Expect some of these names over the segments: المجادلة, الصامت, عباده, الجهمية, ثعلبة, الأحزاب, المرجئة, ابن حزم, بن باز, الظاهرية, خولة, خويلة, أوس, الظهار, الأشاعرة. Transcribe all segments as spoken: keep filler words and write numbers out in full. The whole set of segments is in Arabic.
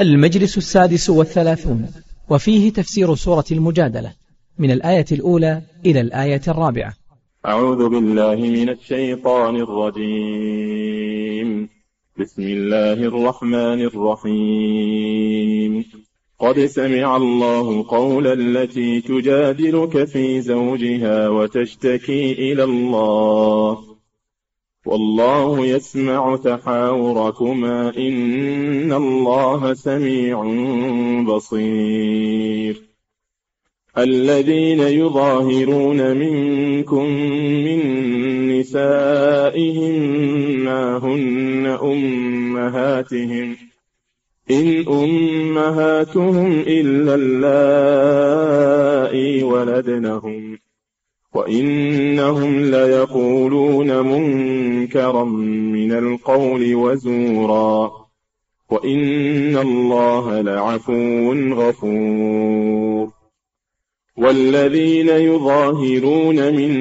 المجلس السادس والثلاثون، وفيه تفسير سورة المجادلة من الآية الأولى إلى الآية الرابعة. أعوذ بالله من الشيطان الرجيم. بسم الله الرحمن الرحيم. قد سمع الله قول التي تجادلك في زوجها وتشتكي إلى الله والله يسمع تحاوركما إن الله سميع بصير. الذين يظاهرون منكم من نسائهم ما هن أمهاتهم إن أمهاتهم إلا اللائي ولدنهم وإنهم ليقولون منكرا من القول وزورا وإن الله لعفو غفور. والذين يظاهرون من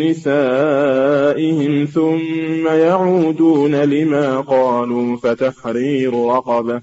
نسائهم ثم يعودون لما قالوا فتحرير رقبة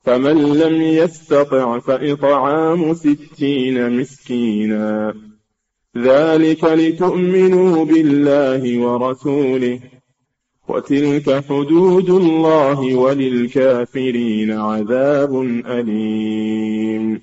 فمن لم يستطع فإطعام ستين مسكينا ذلك لتؤمنوا بالله ورسوله وتلك حدود الله وللكافرين عذاب أليم.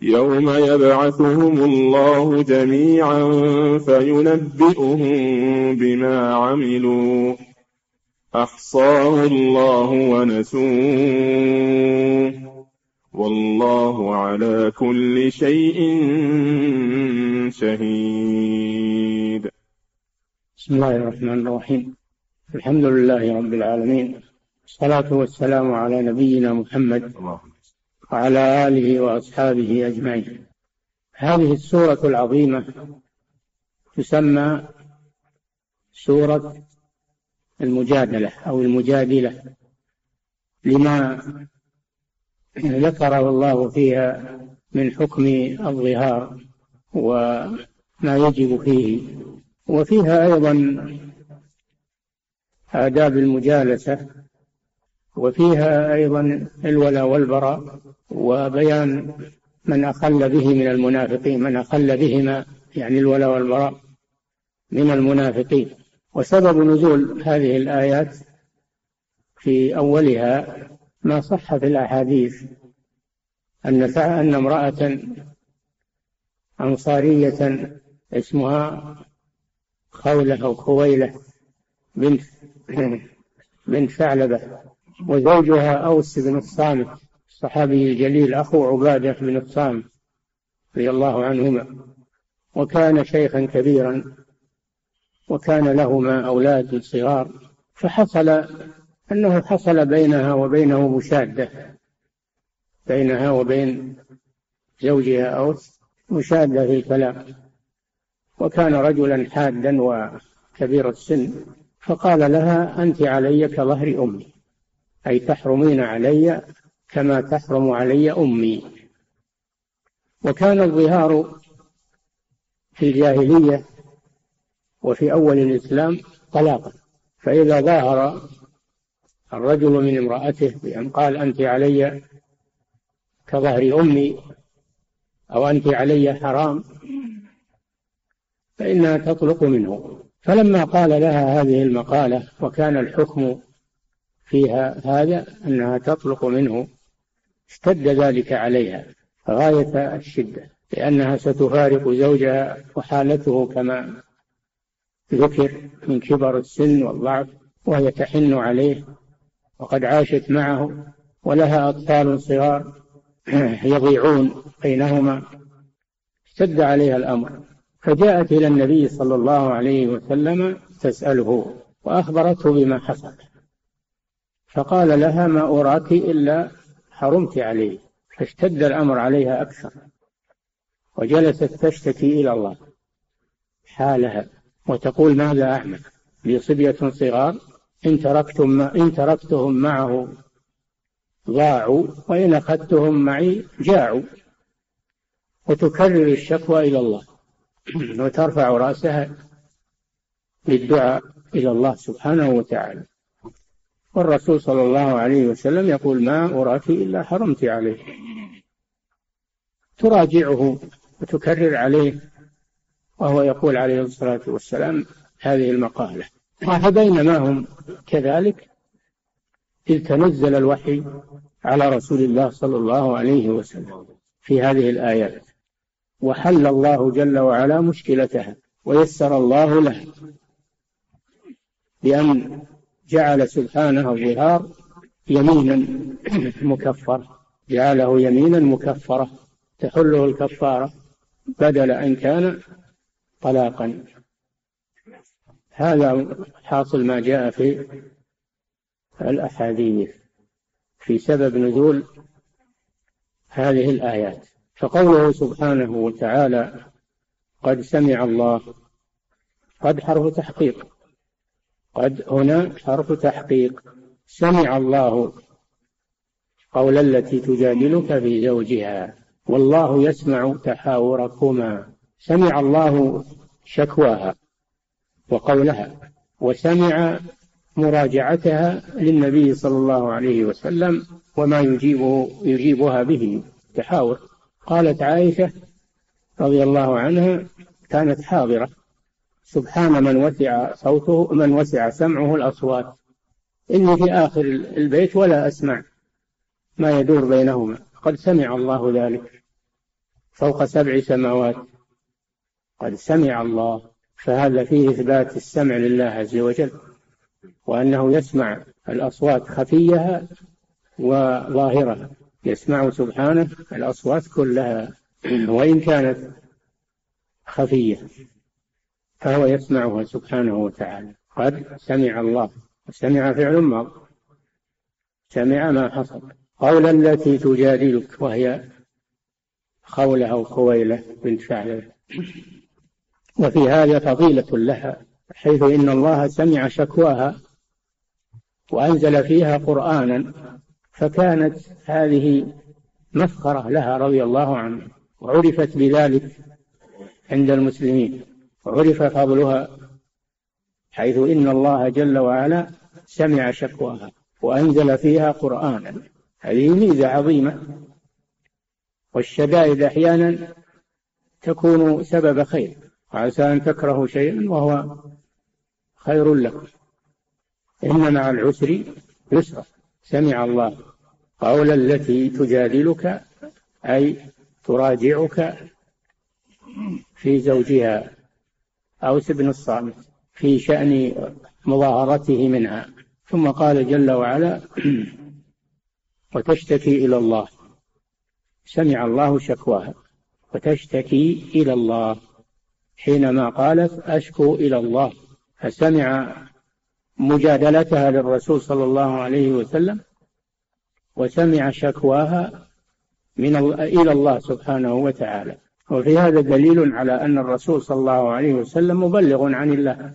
يوم يبعثهم الله جميعا فينبئهم بما عملوا أحصاه الله ونسوه والله على كل شيء شهيد. بسم الله الرحمن الرحيم. الحمد لله رب العالمين، والصلاة والسلام على نبينا محمد وعلى آله وأصحابه أجمعين. هذه السورة العظيمة تسمى سورة المجادلة أو المجادلة لما ذكره الله فيها من حكم الظهار وما يجب فيه، وفيها أيضا آداب المجالسة، وفيها أيضا الولاء والبراء، وبيان من أخل به من المنافقين، من أخل بهما يعني الولاء والبراء من المنافقين. وسبب نزول هذه الآيات في أولها ما صح في الأحاديث أن أن امرأة أنصارية اسمها خولة أو خويلة بنت بنت ثعلبة وزوجها أوس بن الصامت الصحابي الجليل أخو عباده بن الصامت رضي الله عنهما، وكان شيخا كبيرا وكان لهما أولاد صغار، فحصل أنه حصل بينها وبينه مشادة، بينها وبين زوجها أوس مشادة في الكلام، وكان رجلا حادا وكبير السن، فقال لها أنت علي كظهر أمي، أي تحرمين علي كما تحرم علي أمي. وكان الظهار في الجاهلية وفي أول الإسلام طلاقا، فإذا ظاهر الرجل من امرأته بأن قال أنت علي كظهر أمي أو أنت علي حرام فإنها تطلق منه. فلما قال لها هذه المقالة وكان الحكم فيها هذا أنها تطلق منه اشتد ذلك عليها غاية الشدة، لأنها ستفارق زوجها وحالته كما ذكر من كبر السن والضعف، وهي تحن عليه وقد عاشت معه ولها أطفال صغار يضيعون بينهما، اشتد عليها الأمر، فجاءت إلى النبي صلى الله عليه وسلم تسأله وأخبرته بما حصل، فقال لها ما أراك إلا حرمت عليه، فاشتد الأمر عليها أكثر، وجلست تشتكي إلى الله حالها وتقول ماذا أعمل لي صبية صغار، إن تركتهم إن تركتهم معه ضاعوا وإن أخذتهم معي جاعوا، وتكرر الشكوى إلى الله وترفع رأسها للدعاء إلى الله سبحانه وتعالى. والرسول صلى الله عليه وسلم يقول ما أراك إلا حرمت عليه، تراجعه وتكرر عليه، وهو يقول عليه الصلاة والسلام هذه المقالة. فبينما هم كذلك إذ تنزل الوحي على رسول الله صلى الله عليه وسلم في هذه الآيات، وحل الله جل وعلا مشكلتها ويسر الله له، بأن جعل سبحانه الظهار يمينا مكفرة، جعله يمينا مكفرة تحله الكفارة بدل أن كان طلاقا. هذا حاصل ما جاء في الأحاديث في سبب نزول هذه الآيات. فقوله سبحانه وتعالى قد سمع الله، قد حرف تحقيق، قد هنا حرف تحقيق، سمع الله قول التي تجادلك في زوجها والله يسمع تحاوركما. سمع الله شكواها وقولها، وسمع مراجعتها للنبي صلى الله عليه وسلم وما يجيبه يجيبها به تحاور. قالت عائشة رضي الله عنها كانت حاضرة، سبحان من وسع صوته من وسع سمعه الأصوات، إني في آخر البيت ولا أسمع ما يدور بينهما، قد سمع الله ذلك فوق سبع سماوات. قد سمع الله، فهذا فيه إثبات السمع لله عز وجل، وأنه يسمع الأصوات خفيها وظاهرها، يسمع سبحانه الأصوات كلها وإن كانت خفية فهو يسمعها سبحانه وتعالى. قد سمع الله، سمع فعل ماض، سمع ما حصل. قولا التي تجادلك، وهي خولة أو خويلة بنت ثعلبة، وفي هذا فضيلة لها، حيث إن الله سمع شكواها وأنزل فيها قرآنا، فكانت هذه مفخرة لها رضي الله عنها، وعرفت بذلك عند المسلمين، وعرف فضلها حيث إن الله جل وعلا سمع شكواها وأنزل فيها قرآنا. هذه ميزة عظيمة، والشدائد أحيانا تكون سبب خير، وعسى أن تكرهوا شيئا وهو خير لكم، إن مع العسر يسرا. سمع الله قول التي تجادلك أي تراجعك في زوجها أوس بن الصامت في شأن مظاهرته منها. ثم قال جل وعلا وتشتكي إلى الله، سمع الله شكواها، وتشتكي إلى الله حينما قالت أشكو إلى الله، فسمع مجادلتها للرسول صلى الله عليه وسلم، وسمع شكواها من إلى الله سبحانه وتعالى. وفي هذا دليل على أن الرسول صلى الله عليه وسلم مبلغ عن الله،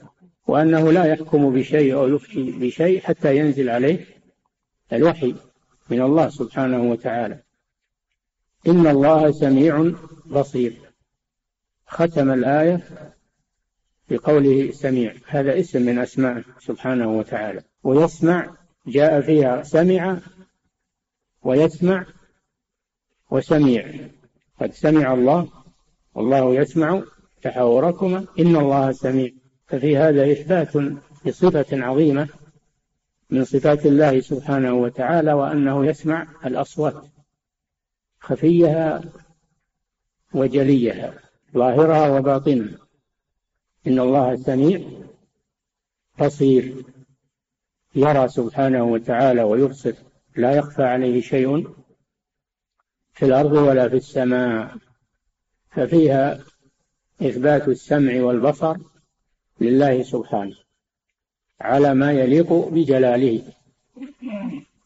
وأنه لا يحكم بشيء أو يفتي بشيء حتى ينزل عليه الوحي من الله سبحانه وتعالى. إن الله سميع بصير، ختم الآية بقوله سميع، هذا اسم من أسماء سبحانه وتعالى. ويسمع جاء فيها سمع ويسمع وسميع، قد سمع الله والله يسمع تحاوركما إن الله سميع، ففي هذا إثبات لصفة عظيمة من صفات الله سبحانه وتعالى، وأنه يسمع الأصوات خفيها وجليها ظاهرها وباطنها، إن الله سميع بصير، يرى سبحانه وتعالى ويبصر، لا يخفى عليه شيء في الأرض ولا في السماء. ففيها إثبات السمع والبصر لله سبحانه على ما يليق بجلاله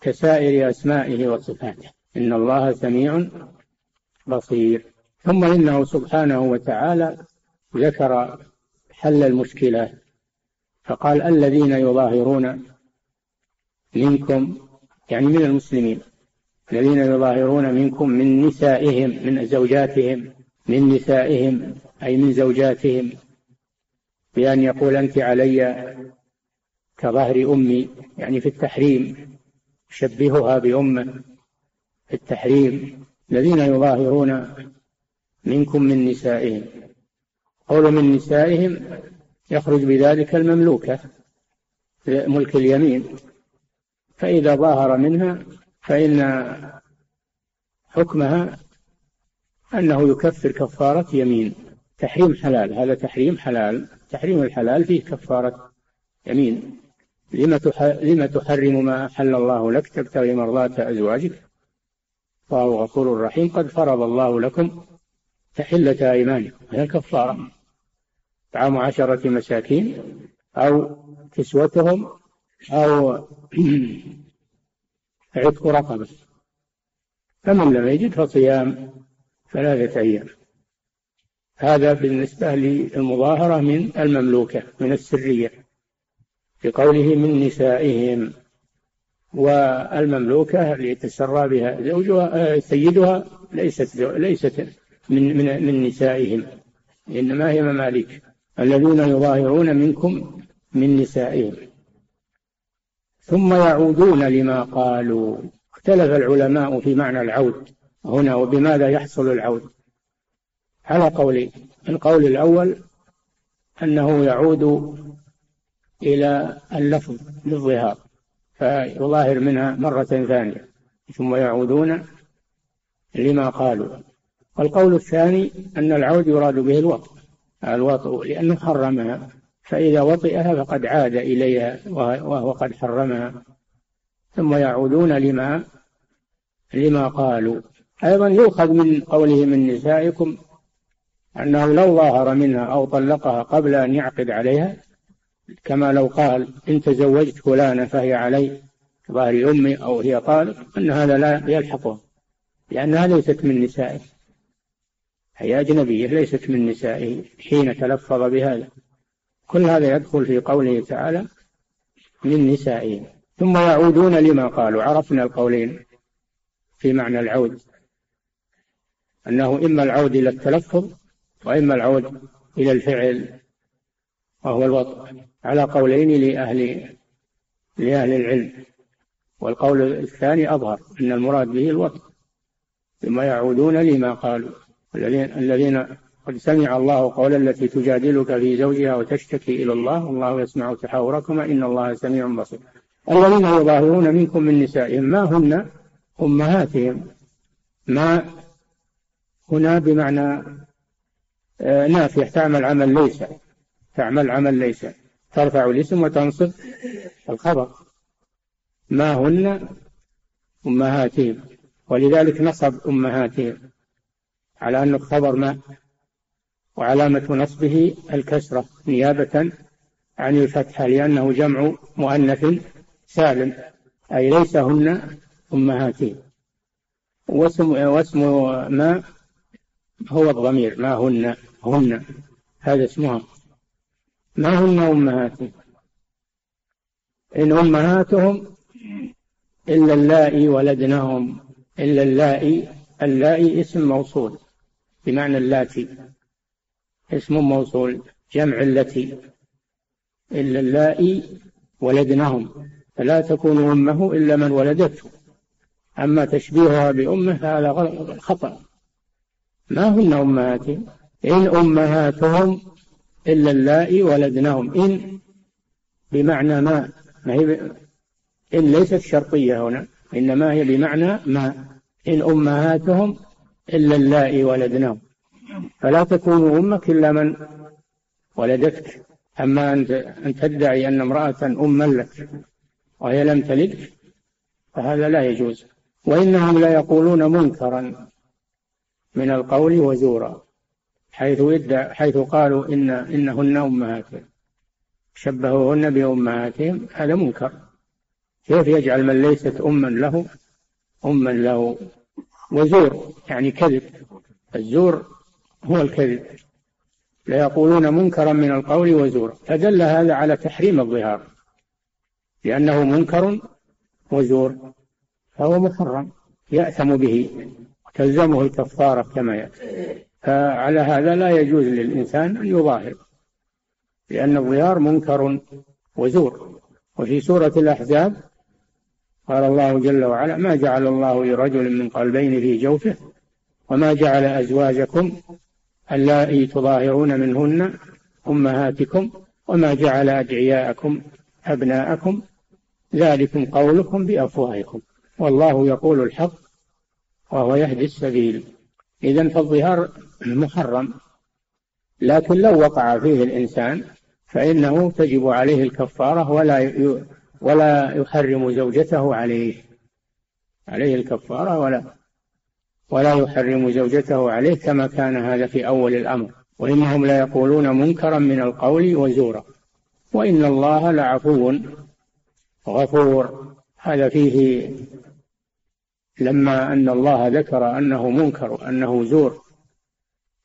كسائر أسمائه وصفاته، إن الله سميع بصير. ثم إنه سبحانه وتعالى ذكر حل المشكلات، فقال الذين يظاهرون منكم، يعني من المسلمين، الذين يظاهرون منكم من نسائهم، من زوجاتهم، من نسائهم أي من زوجاتهم، بأن يقول أنت علي كظهر أمي، يعني في التحريم، شبهها بأمه في التحريم. الذين يظاهرون منكم من نسائهم، قول من نسائهم يخرج بذلك المملوكة ملك اليمين، فإذا ظاهر منها فإن حكمها أنه يكفر كفارة يمين، تحريم حلال، هذا تحريم حلال، تحريم الحلال فيه كفارة يمين. لما تحرم ما أحل الله لك تبتغي مرضات أزواجك فهو غفور رحيم، قد فرض الله لكم تحلة أيمانكم، هذا الكفارة طعام عشرة مساكين أو كسوتهم أو عتق رقبة، فمن لم يجد فصيام ثلاثة أيام. هذا بالنسبة للمظاهرة من المملوكة من السرية، بقوله من نسائهم، والمملوكة ليتسرى بها زوجها سيدها ليست ليست من من من نسائهم، إنما هي مماليك. الذين يظاهرون منكم من نسائهم. ثم يعودون لما قالوا. اختلف العلماء في معنى العود هنا وبماذا يحصل العود، على قولين. القول الأول أنه يعود إلى اللفظ للظهار، فيظاهر منها مرة ثانية ثم يعودون لما قالوا. والقول الثاني أن العود يراد به الوطء، الوطء لأنه حرمها، فإذا وطئها فقد عاد إليها وهو قد حرمها. ثم يعودون لما لما قالوا. أيضا يؤخذ من قوله من نسائكم أنه لو ظاهر منها أو طلقها قبل أن يعقد عليها، كما لو قال إن تزوجت فلانا فهي علي ظهر أمي أو هي طالق، أن هذا لا يلحقه لأنها ليست من نسائه، هي أجنبية ليست من نسائه حين تلفظ بهذا. كل هذا يدخل في قوله تعالى من نسائهم. ثم يعودون لما قالوا. عرفنا القولين في معنى العود، أنه إما العود إلى التلفظ وإما العود إلى الفعل وهو الوطء، على قولين لأهل, لأهل العلم. والقول الثاني أظهر، أن المراد به الوطء. ثم يعودون لما قالوا. الذين قد سمع الله قول التي تجادلك في زوجها وتشتكي إلى الله والله يسمع تحاوركما إن الله سميع بصير. الذين يظاهرون منكم من نسائهم، ما هن أمهاتهم، ما هنا بمعنى نافية، تعمل عمل ليس، تعمل عمل ليس، ترفع الاسم وتنصب الخبر، ما هن أمهاتهم، ولذلك نصب أمهاتهم على أن الخبر ما، وعلامة نصبه الكسرة نيابة عن الفتحة، لأنه جمع مؤنث سالم، أي ليس هن أمهاتهم. واسم, واسم ما هو الضمير، ما هن هن هذا اسمها، ما هن أمهاتهم، إن أمهاتهم إلا اللائي ولدنهم. إلا اللائي، اللائي اسم موصول بمعنى اللاتي، اسم موصول جمع التي. إلا اللائي ولدنهم، فلا تكون أمه إلا من ولدته. أما تشبيهها بأمه فهذا خطأ. ما هن أمهاتهم إن أمهاتهم إلا اللائي ولدنهم. إن بمعنى ما، ما هي ب... إن ليست شرطية هنا، إنما هي بمعنى ما. إن أمهاتهم إلا اللائي ولدنهم، فلا تكون أمك إلا من ولدتك. أما أن تدعي أن امرأة أما لك وهي لم تلدك فهذا لا يجوز. وإنهم لا يقولون منكرا من القول وزورا، حيث, حيث قالوا إن إنهن أمهاتهم، شبهوهن بأمهاتهم، هذا منكر. كيف يجعل من ليست أما له أما له؟ وزور يعني كذب، الزور هو الكذب. لا يقولون منكرا من القول وزورا، فدل هذا على تحريم الظهار لأنه منكر وزور، فهو محرم يأثم به وتلزمه الكفارة كما يأتي. فعلى هذا لا يجوز للإنسان أن يظاهر لأن الظهار منكر وزور. وفي سورة الأحزاب قال الله جل وعلا: ما جعل الله لرجل من قلبين في جوفه وما جعل أزواجكم اللائي تظاهرون منهن أمهاتكم وما جعل أدعياءكم أبناءكم ذلكم قولكم بأفواهكم والله يقول الحق وهو يهدي السبيل. إذن فالظهار محرم، لكن لو وقع فيه الإنسان فإنه تجب عليه الكفارة ولا ولا يحرم زوجته عليه عليه الكفارة ولا ولا يحرم زوجته عليه كما كان هذا في أول الأمر. وإنهم لا يقولون منكرا من القول وزورا وإن الله لعفو غفور. هذا فيه لما أن الله ذكر أنه منكر أنه زور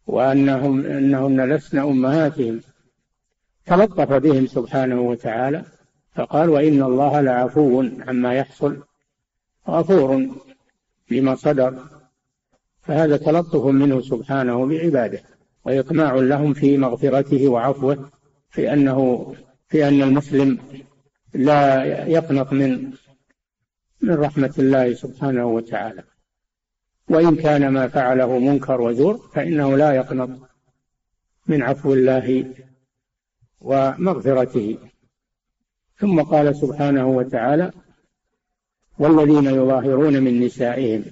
وأنهم أنهن لسن أمهاتهم تلطف بهم سبحانه وتعالى فقال وإن الله لعفو عما يحصل غفور لما صدر، فهذا تلطف منه سبحانه بعباده وإقناع لهم في مغفرته وعفوه في أنه في أن المسلم لا يقنط من من رحمة الله سبحانه وتعالى. وإن كان ما فعله منكر وزور فإنه لا يقنط من عفو الله ومغفرته. ثم قال سبحانه وتعالى: والذين يظاهرون من نسائهم.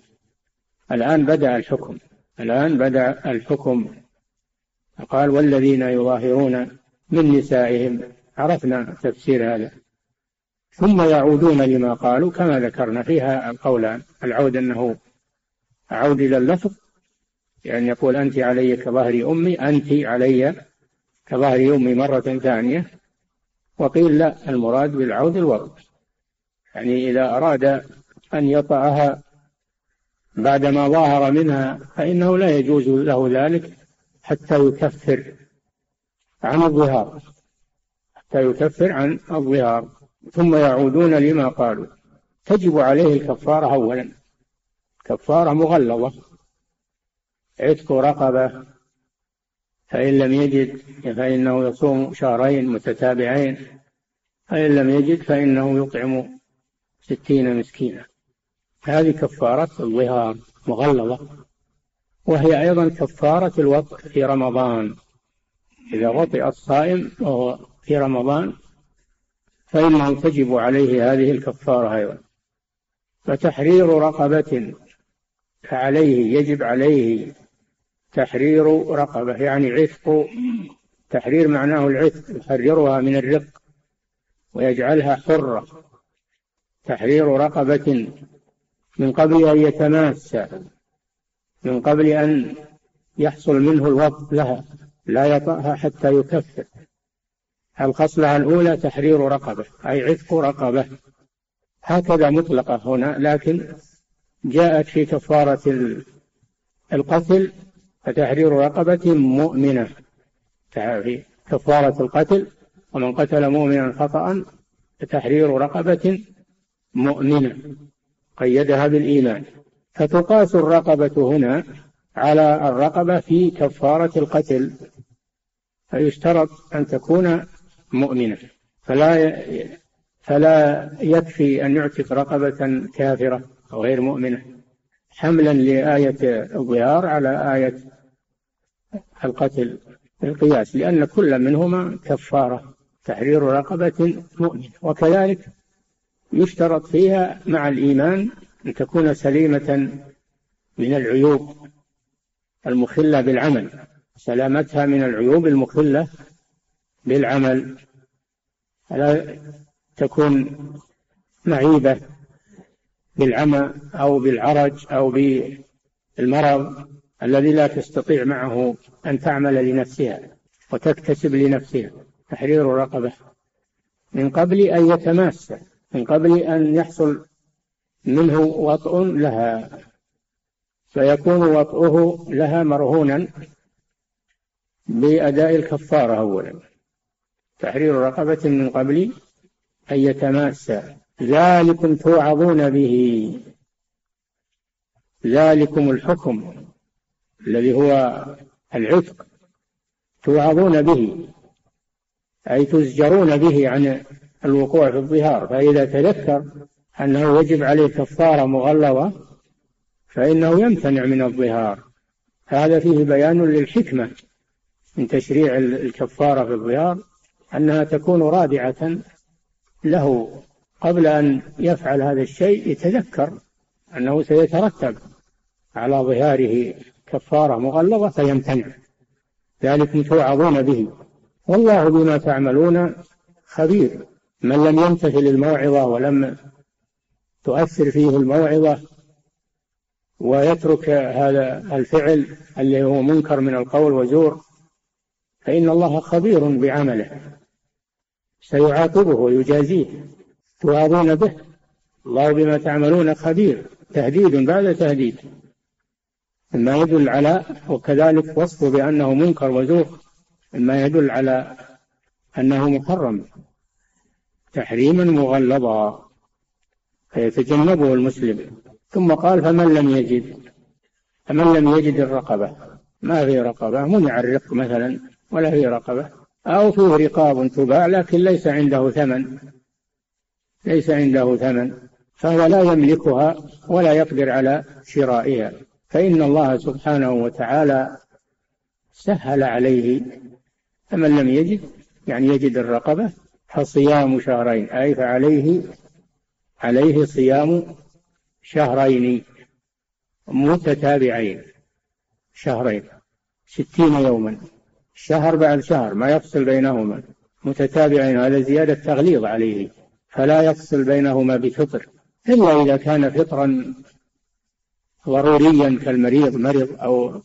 الآن بدأ الحكم الآن بدأ الحكم قال والذين يظاهرون من نسائهم، عرفنا تفسير هذا. ثم يعودون لما قالوا كما ذكرنا فيها القولان، العود أنه أعود إلى اللفظ، يعني يقول أنت علي كظهر أمي، أنت علي كظهر أمي مرة ثانية. وقيل لا، المراد بالعود الوقت، يعني إذا أراد أن يطأها بعدما ظاهر منها فإنه لا يجوز له ذلك حتى يكفر عن الظهار حتى يكفر عن الظهار. ثم يعودون لما قالوا، تجب عليه الكفارة أولا، كفارة مغلظة، عتق رقبة فإن لم يجد فإنه يصوم شهرين متتابعين، فإن لم يجد فإنه يطعم ستين مسكينا. هذه كفارة الظهار مغلظة، وهي أيضا كفارة الوطء في رمضان. إذا وطئ الصائم وهو في رمضان فإنه تجب عليه هذه الكفارة أيضا. فتحرير رقبة، فعليه يجب عليه تحرير رقبة، يعني عتق. تحرير معناه العتق، يحررها من الرق ويجعلها حرة. تحرير رقبة من قبل أن يتماس، من قبل أن يحصل منه الوطء لها، لا يطأها حتى يكفر. الخصلة الأولى تحرير رقبة أي عتق رقبة، هكذا مطلقة هنا، لكن جاءت في كفارة القتل فتحرير رقبة مؤمنة. كفارة القتل ومن قتل مؤمنا خطأ فتحرير رقبة مؤمنة، قيدها بالإيمان. فتقاس الرقبة هنا على الرقبة في كفارة القتل، فيشترط أن تكون مؤمنة، فلا فلا يكفي أن يعتق رقبة كافرة أو غير مؤمنة، حملا لآية الظهار على آية القتل القياس، لأن كل منهما كفارة تحرير رقبة مؤمنة. وكذلك يشترط فيها مع الإيمان أن تكون سليمة من العيوب، المخلة بالعمل، سلامتها من العيوب المخلة بالعمل، ألا تكون معيبة بالعمى أو بالعرج أو بالمرض الذي لا تستطيع معه أن تعمل لنفسها وتكتسب لنفسها. تحرير رقبة من قبل أن يتماس، من قبل أن يحصل منه وطء لها، فيكون وطؤه لها مرهونا بأداء الكفارة أولا. تحرير رقبة من قبل أن يتماس. ذلكم توعظون به، ذلكم الحكم الذي هو العتق، توعظون به أي تزجرون به عن الوقوع في الظهار. فإذا تذكر أنه وجب عليه كفارة مغلظة فإنه يمتنع من الظهار. هذا فيه بيان للحكمة من تشريع الكفارة في الظهار، أنها تكون رادعة له قبل أن يفعل هذا الشيء، يتذكر أنه سيترتب على ظهاره كفارة مغلظة فيمتنع. ذلكم توعظون به، والله بما تعملون خبير. من لم يمتثل الموعظة ولم تؤثر فيه الموعظة ويترك هذا الفعل اللي هو منكر من القول وزور، فإن الله خبير بعمله سيعاقبه ويجازيه. توعظون به، الله بما تعملون خبير، تهديد بعد تهديد، مما يدل على، وكذلك وصفه بأنه منكر وزور مما يدل على أنه محرم تحريما مغلظا فيتجنبه المسلم. ثم قال فمن لم يجد، فمن لم يجد الرقبة، ما في رقبة، منع الرق مثلا ولا في رقبة، أو فيه رقاب تباع لكن ليس عنده ثمن، ليس عنده ثمن فهو لا يملكها ولا يقدر على شرائها، فإن الله سبحانه وتعالى سهل عليه. فمن لم يجد يعني يجد الرقبة، فصيام شهرين، أي فعليه عليه صيام شهرين متتابعين، شهرين ستين يوما، شهر بعد شهر ما يفصل بينهما متتابعين، هذا زيادة تغليظ عليه، فلا يفصل بينهما بفطر، إلا إذا كان فطرا ضروريا كالمريض مرض أو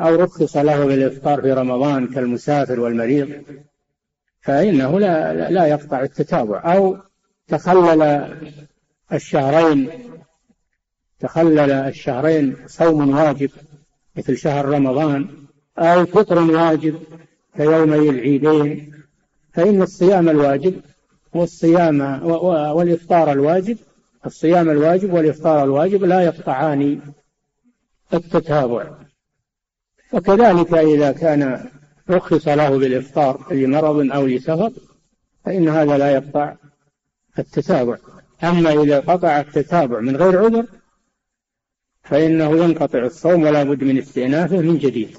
أو رخص له بالإفطار في رمضان كالمسافر والمريض، فإنه لا, لا يقطع التتابع. أو تخلل الشهرين، تخلل الشهرين صوم واجب مثل شهر رمضان، أو فطر واجب كيومي العيدين، فإن الصيام الواجب والصيام والإفطار الواجب، الصيام الواجب والإفطار الواجب لا يقطعان التتابع. وكذلك إذا كان رخص له بالإفطار لمرض أو لسفر فإن هذا لا يقطع التتابع. أما إذا قطع التتابع من غير عذر فإنه ينقطع الصوم ولا بد من استئنافه من جديد.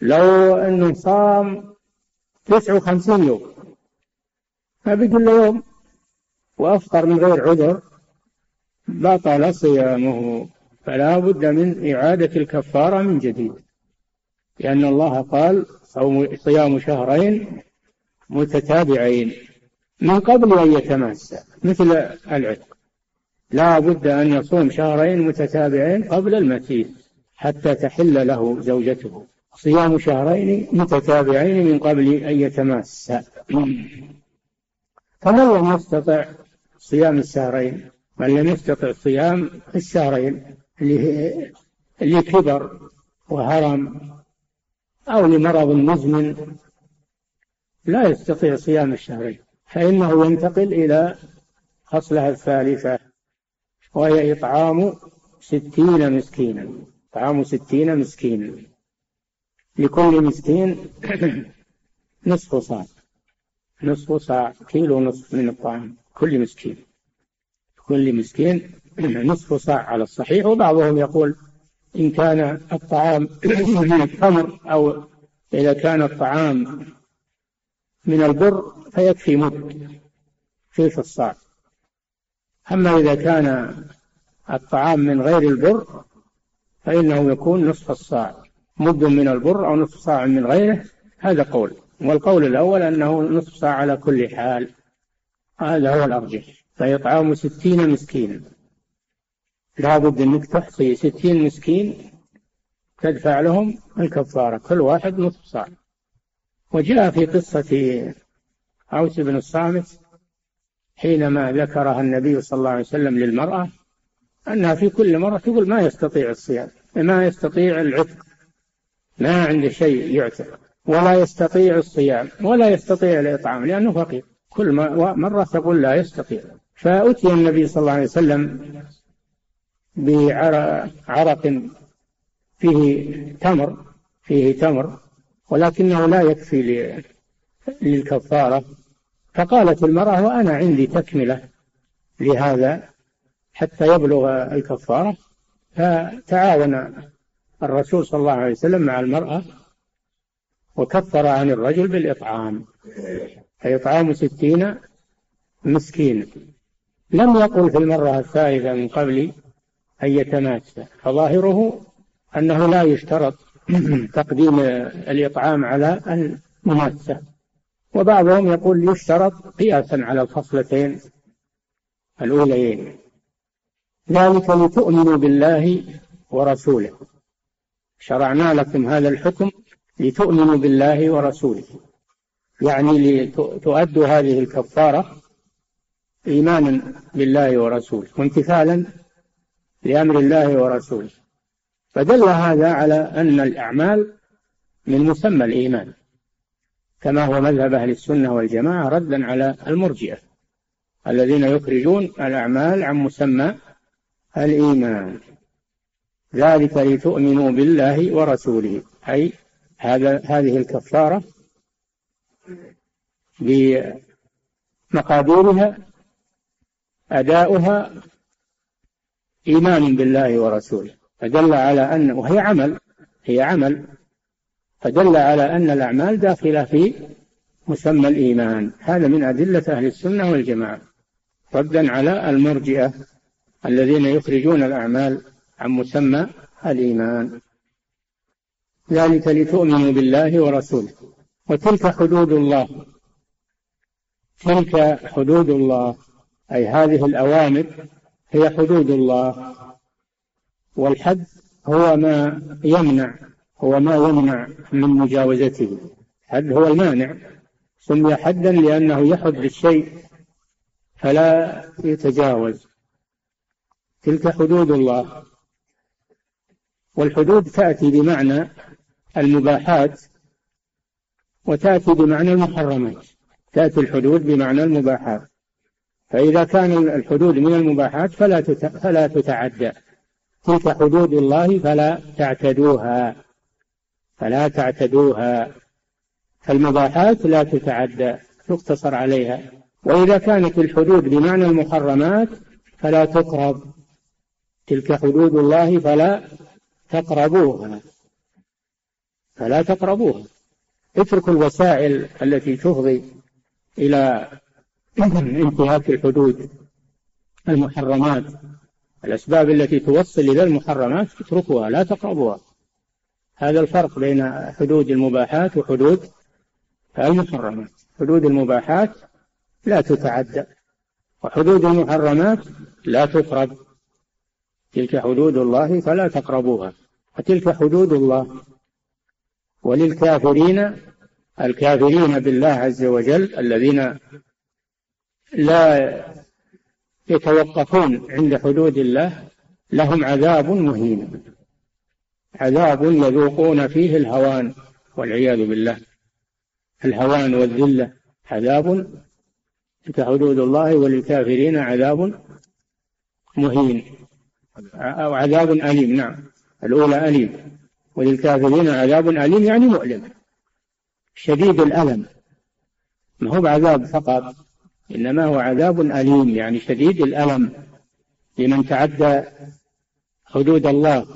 لو أنه صام تسع وخمسين يوم ما بيقول له يوم وأفطر من غير عذر بطل صيامه، فلا بد من إعادة الكفارة من جديد، لأن الله قال صيام شهرين متتابعين من قبل أن يتماس، مثل العتق لا بد أن يصوم شهرين متتابعين قبل المسيح حتى تحل له زوجته. صيام شهرين متتابعين من قبل أن يتماس. فمن لم يستطع صيام الشهرين، من لم يستطع صيام الشهرين اللي اللي كبر وهرم أو لمرض مزمن لا يستطيع صيام الشهرين، فإنه ينتقل إلى خصلة الثالثة وهي إطعام ستين مسكينا، إطعام ستين مسكينا، لكل مسكين نصف صاع، نصف صاع، كيلو نصف من الطعام، كل مسكين، كل مسكين نصف صاع على الصحيح. وبعضهم يقول إن كان الطعام من التمر أو إذا كان الطعام من البر فيكفي مد في الصاع. أما إذا كان الطعام من غير البر فإنه يكون نصف الصاع. مد من البر أو نصف صاع من غيره، هذا قول. والقول الأول أنه نصف صاع على كل حال، هذا هو الأرجح. فيطعام ستين مسكين، لا بد أنك تحصي ستين مسكين تدفع لهم الكفارة، كل واحد نصف صاع. وجاء في قصة أوس بن الصامت حينما ذكرها النبي صلى الله عليه وسلم للمرأة أنها في كل مرة تقول ما يستطيع الصيام، ما يستطيع العتق، ما عنده شيء يعتق، ولا يستطيع الصيام، ولا يستطيع الإطعام لأنه فقير. كل مرة تقول لا يستطيع. فأتي النبي صلى الله عليه وسلم بعرق فيه تمر فيه تمر ولكنه لا يكفي للكفارة، فقالت المرأة وأنا عندي تكملة لهذا حتى يبلغ الكفارة. فتعاون الرسول صلى الله عليه وسلم مع المرأة وكفر عن الرجل بالإطعام، فيطعام ستين مسكين. لم يقل في المرة الثالثة من قبل أن يتماسى، فظاهره أنه لا يشترط تقديم الإطعام على المماسة. وبعضهم يقول يشترط قياسا على الخصلتين الأوليين، ذلك لتؤمنوا بالله ورسوله، شرعنا لكم هذا الحكم لتؤمنوا بالله ورسوله، يعني لتؤدوا هذه الكفارة إيمانا بالله ورسوله وامتثالا لأمر الله ورسوله. فدل هذا على أن الأعمال من مسمى الإيمان، كما هو مذهب أهل السنة والجماعة ردا على المرجئة الذين يخرجون الأعمال عن مسمى الإيمان. ذلك لتؤمنوا بالله ورسوله، أي هذا هذه الكفارة بمقاديرها أداؤها إيمان بالله ورسوله، فدل على أن وهي عمل هي عمل فدل على أن الأعمال داخلة في مسمى الإيمان. هذا من أدلة أهل السنة والجماعة ردا على المرجئة الذين يخرجون الأعمال عن مسمى الإيمان. ذلك لتؤمنوا بالله ورسوله. وتلك حدود الله، تلك حدود الله أي هذه الأوامر هي حدود الله. والحد هو ما يمنع هو ما يمنع من مجاوزته، الحد هو المانع، سمي حدا لأنه يحد الشيء فلا يتجاوز. تلك حدود الله، والحدود تأتي بمعنى المباحات وتأتي بمعنى المحرمات. تأتي الحدود بمعنى المباحات، فإذا كان الحدود من المباحات فلا فلا تتعدى. تلك حدود الله فلا تعتدوها فلا تعتدوها فالمباحات لا تتعدى، تقتصر عليها. وإذا كانت الحدود بمعنى المحرمات فلا تقرب. تلك حدود الله فلا تقربوها فلا تقربوها اتركوا الوسائل التي تفضي إلى انتهاك الحدود، المحرمات، الأسباب التي توصل إلى المحرمات اتركوها، لا تقربوها. هذا الفرق بين حدود المباحات وحدود المحرمات. حدود المباحات لا تتعدى، وحدود المحرمات لا تقرب. تلك حدود الله فلا تقربوها، وتلك حدود الله. وللكافرين، الكافرين بالله عز وجل الذين لا يتوقفون عند حدود الله، لهم عذاب مهين، عذاب يذوقون فيه الهوان والعياذ بالله، الهوان والذلة. عذاب كحدود الله، وللكافرين عذاب مهين أو عذاب أليم. نعم، الأولى أليم، وللكافرين عذاب أليم يعني مؤلم شديد الألم، ما هو عذاب فقط، إنما هو عذاب أليم يعني شديد الألم لمن تعدى حدود الله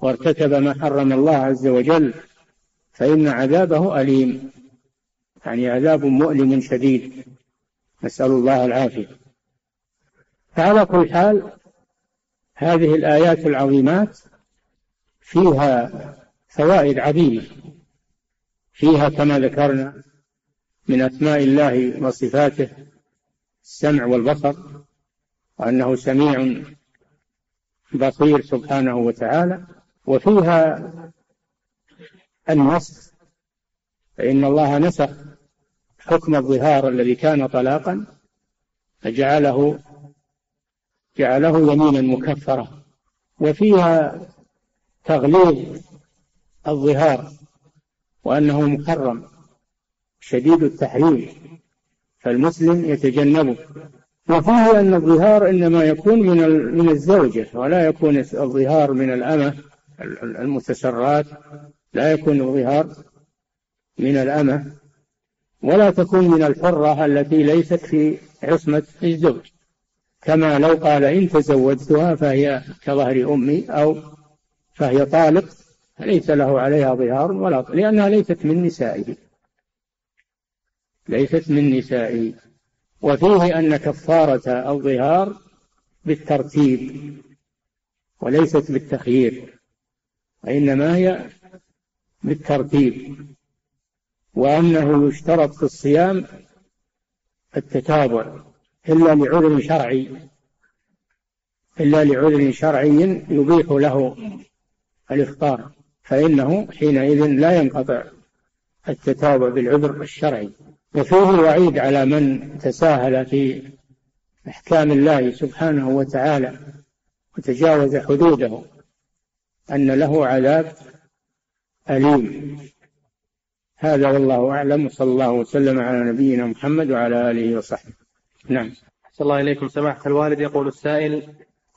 وارتكب ما حرم الله عز وجل، فإن عذابه أليم يعني عذاب مؤلم شديد، نسأل الله العافية. فعلى كل حال هذه الآيات العظيمات فيها فوائد عظيمة فيها كما ذكرنا من أسماء الله وصفاته السمع والبصر، وأنه سميع بصير سبحانه وتعالى. وفيها النسخ، فإن الله نسخ حكم الظهار الذي كان طلاقا فجعله جعله يمينا مكفرة. وفيها تغليظ الظهار وأنه محرم شديد التحريم فالمسلم يتجنبه. وفيه أن الظهار إنما يكون من من الزوجة، ولا يكون الظهار من الأمة المتسرات، لا يكون الظهار من الأمة، ولا تكون من الحرة التي ليست في عصمة الزوج، كما لو قال إن تزوجتها فهي كظهر أمي أو فهي طالق، ليس له عليها ظهار ولا، لأنها ليست من نسائه ليست من نسائه. وفيه أن كفارة الظهار بالترتيب وليست بالتخيير، وإنما هي بالترتيب. وأنه يشترط في الصيام التتابع إلا لعذر شرعي إلا لعذر شرعي يبيح له الإفطار، فإنه حينئذ لا ينقطع التتابع بالعذر الشرعي. وفيه وعيد على من تساهل في أحكام الله سبحانه وتعالى وتجاوز حدوده، أن له عذاب أليم. هذا والله أعلم، صلى الله وسلم على نبينا محمد وعلى آله وصحبه. نعم. أحسن الله إليكم سماحة الوالد. يقول السائل: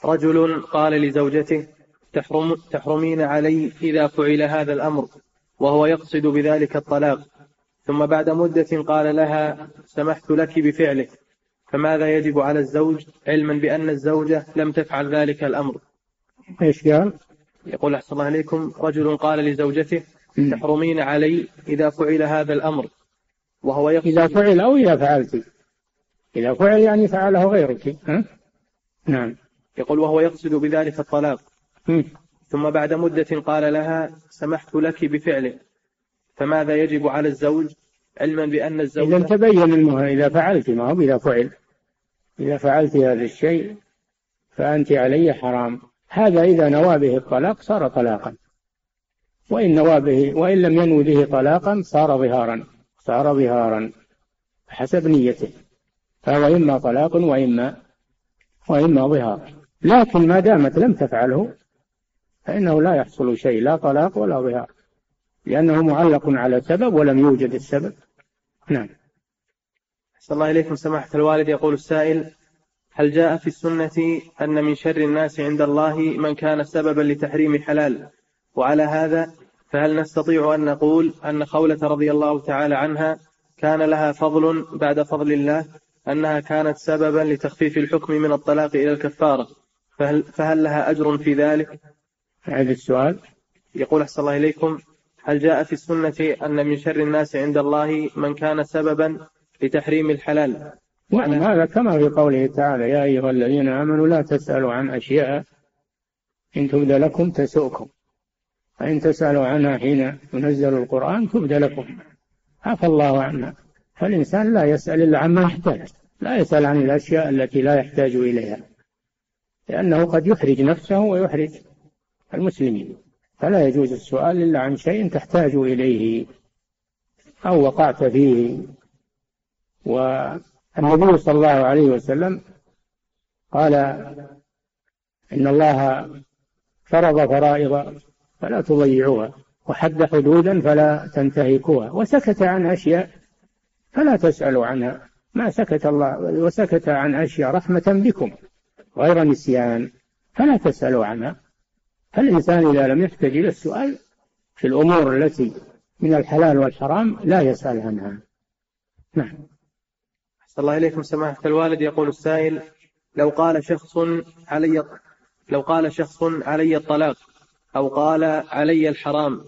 رجل قال لزوجته تحرم تحرمين علي إذا فعل هذا الأمر، وهو يقصد بذلك الطلاق، ثم بعد مدة قال لها سمحت لك بفعلك، فماذا يجب على الزوج علما بأن الزوجة لم تفعل ذلك الأمر؟ إيش قال؟ يقول أحسن الله إليكم: رجل قال لزوجته تحرمين علي إذا فعل هذا الأمر، وهو يقصد إذا فعل أو إذا فعلت إذا فعل يعني فعله غيرك. ها؟ نعم. يقول: وهو يقصد بذلك الطلاق، م. ثم بعد مدة قال لها سمحت لك بفعلك، فماذا يجب على الزوج علما بأن الزوج إذا تبين أنه إذا فعلت ما هو إذا فعل إذا فعلت هذا الشيء فأنت علي حرام. هذا إذا نوى به الطلاق صار طلاقا، وإن نوى به وإن لم ينو به طلاقا صار ظهارا صار ظهارا حسب نيته، فهو إما طلاق وإما وإما ظهار. لكن ما دامت لم تفعله فإنه لا يحصل شيء، لا طلاق ولا ظهار، لأنه معلق على سبب ولم يوجد السبب. نعم. أحسن الله إليكم سماحة الوالد. يقول السائل: هل جاء في السنة أن من شر الناس عند الله من كان سببا لتحريم حلال؟ وعلى هذا فهل نستطيع أن نقول أن خولة رضي الله تعالى عنها كان لها فضل بعد فضل الله، أنها كانت سببا لتخفيف الحكم من الطلاق إلى الكفارة، فهل, فهل لها أجر في ذلك؟ هذا السؤال. يقول أحسن الله إليكم: هل جاء في السنة أن من شر الناس عند الله من كان سببا لتحريم الحلال؟ وأن هذا كما في قوله تعالى: يا أيها الذين آمنوا لا تسألوا عن أشياء إن تبد لكم تسؤكم وإن تسألوا عنها حين ينزل القرآن تبد لكم. عفى الله عنا. فالإنسان لا يسأل إلا عما يحتاج، لا يسأل عن الأشياء التي لا يحتاج إليها، لأنه قد يحرج نفسه ويحرج المسلمين. فلا يجوز السؤال إلا عن شيء تحتاج إليه أو وقعت فيه. والنبي صلى الله عليه وسلم قال: إن الله فرض فرائض فلا تضيعوها، وحد حدودا فلا تنتهكوها، وسكت عن أشياء فلا تسألوا عنها، ما سكت الله وسكت عن أشياء رحمة بكم غير نسيان فلا تسألوا عنها. فالإنسان إذا لم يحتج إلى السؤال في الأمور التي من الحلال والحرام لا يسأل عنها. نعم. أحسن الله إليكم سماحة الوالد. يقول السائل: لو قال شخص علي لو قال شخص علي الطلاق أو قال علي الحرام،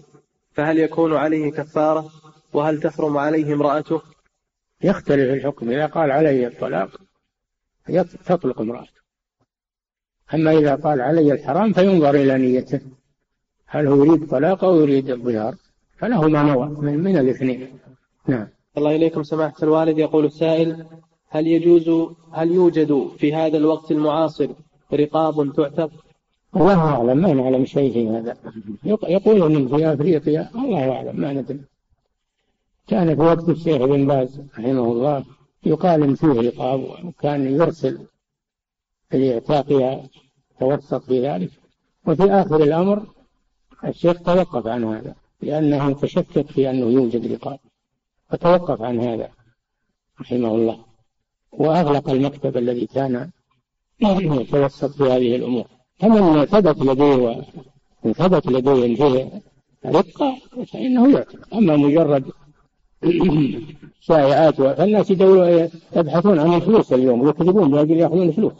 فهل يكون عليه كفارة؟ وهل تحرم عليه امرأته؟ يختلف الحكم. إذا قال علي الطلاق تطلق امرأته، أما إذا قال علي الحرام فينظر إلى نيته، هل هو يريد طلاق أو يريد الضرار؟ فله ما نوى من, من الاثنين. نعم. الله إليكم سماحة الوالد. يقول السائل: هل يجوز هل يوجد في هذا الوقت المعاصر رقاب تعتق؟ الله أعلم، ما نعلم شيء في هذا. يقول من في أفريقيا، الله أعلم، ما ندري. كان في وقت الشيخ بن باز رحمه الله يقال إن فيه رقاب، وكان يرسل لإعتاقها توسط في ذلك، وفي آخر الأمر الشيخ توقف عن هذا لأنه تشكك في أنه يوجد رقاب، فتوقف عن هذا رحمه الله، وأغلق المكتب الذي كان يتوسط في هذه الأمور. فمن ثبت لديه من ثبت لديه أن فيه رقة فإنه يعتق. أما مجرد شائعات، فالناس يدوروا يبحثون عن الفلوس اليوم ويكذبون بأجل يأخذون الفلوس.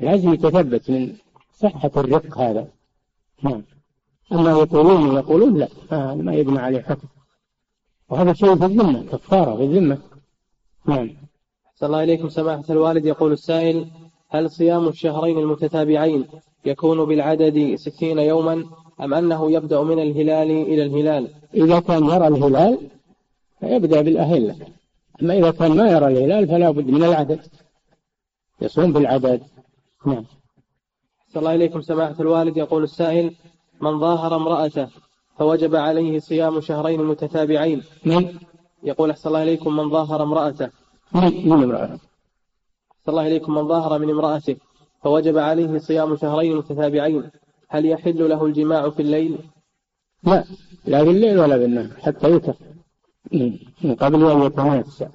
لازم يتثبت من صحة الرق هذا. نعم. أما يقولون يقولون لا، آه ما يبنى عليه حكم، وهذا شيء في الذمة، كفارة في الذمة. نعم. أحسن الله إليكم سماحة الوالد. يقول السائل: هل صيام الشهرين المتتابعين يكون بالعدد ستين يوما، أم أنه يبدأ من الهلال إلى الهلال؟ إذا كان يرى الهلال فيبدأ بالأهلة، أما إذا كان ما يرى الهلال فلا بد من العدد، يصوم بالعدد. نعم. أحسن الله إليكم سماحة الوالد. يقول السائل: من ظاهر امرأته فوجب عليه صيام شهرين متتابعين. من؟ يقول أحسن الله إليكم من ظاهر امرأته. من امرأته؟ أحسن الله إليكم من ظاهر من امرأته فوجب عليه صيام شهرين متتابعين، هل يحل له الجماع في الليل؟ لا، لا بالليل ولا بالنهار، حتى يكفر من قبل أن يتماسى،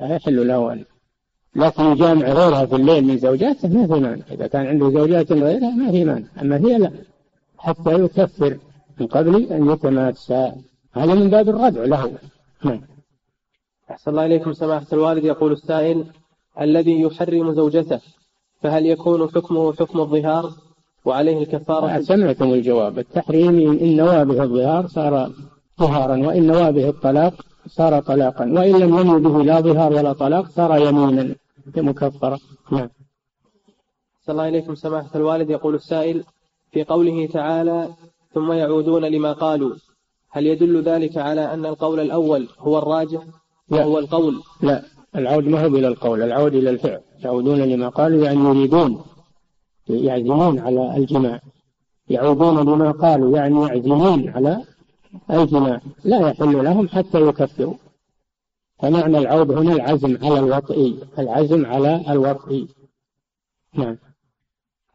لا يحل له أن، لكن جامع غيرها في الليل من زوجاته ما في مانع، إذا كان عنده زوجات غيرها ما في مانع، أما هي لا، حتى يكفر من قبل أن يتماسى، هذا من باب الردع له. أحسن الله إليكم سماحة الوالد. يقول السائل: الذي يحرم زوجته فهل يكون حكمه حكم الظهار وعليه الكفارة؟ سمعتم الجواب. التحريم إن نوابه الظهار صار ظهارا، وإن نوابه الطلاق صار طلاقا، وإن لم ينو به لا ظهار ولا طلاق صار يمينا مكفرة. نعم. أحسن الله إليكم سماحة الوالد. يقول السائل: في قوله تعالى ثم يعودون لما قالوا، هل يدل ذلك على أن القول الأول هو الراجح وهو القول؟ لا، العود ما هو إلى القول، العود إلى الفعل. يعودون لما قالوا يعني يريدون، يعزمون على الجماع، يعودون لما قالوا يعني يعزمون على الجماع، لا يحل لهم حتى يكفروا. فمعنى العود هنا العزم على الوطئي، العزم على الوطئي. نعم.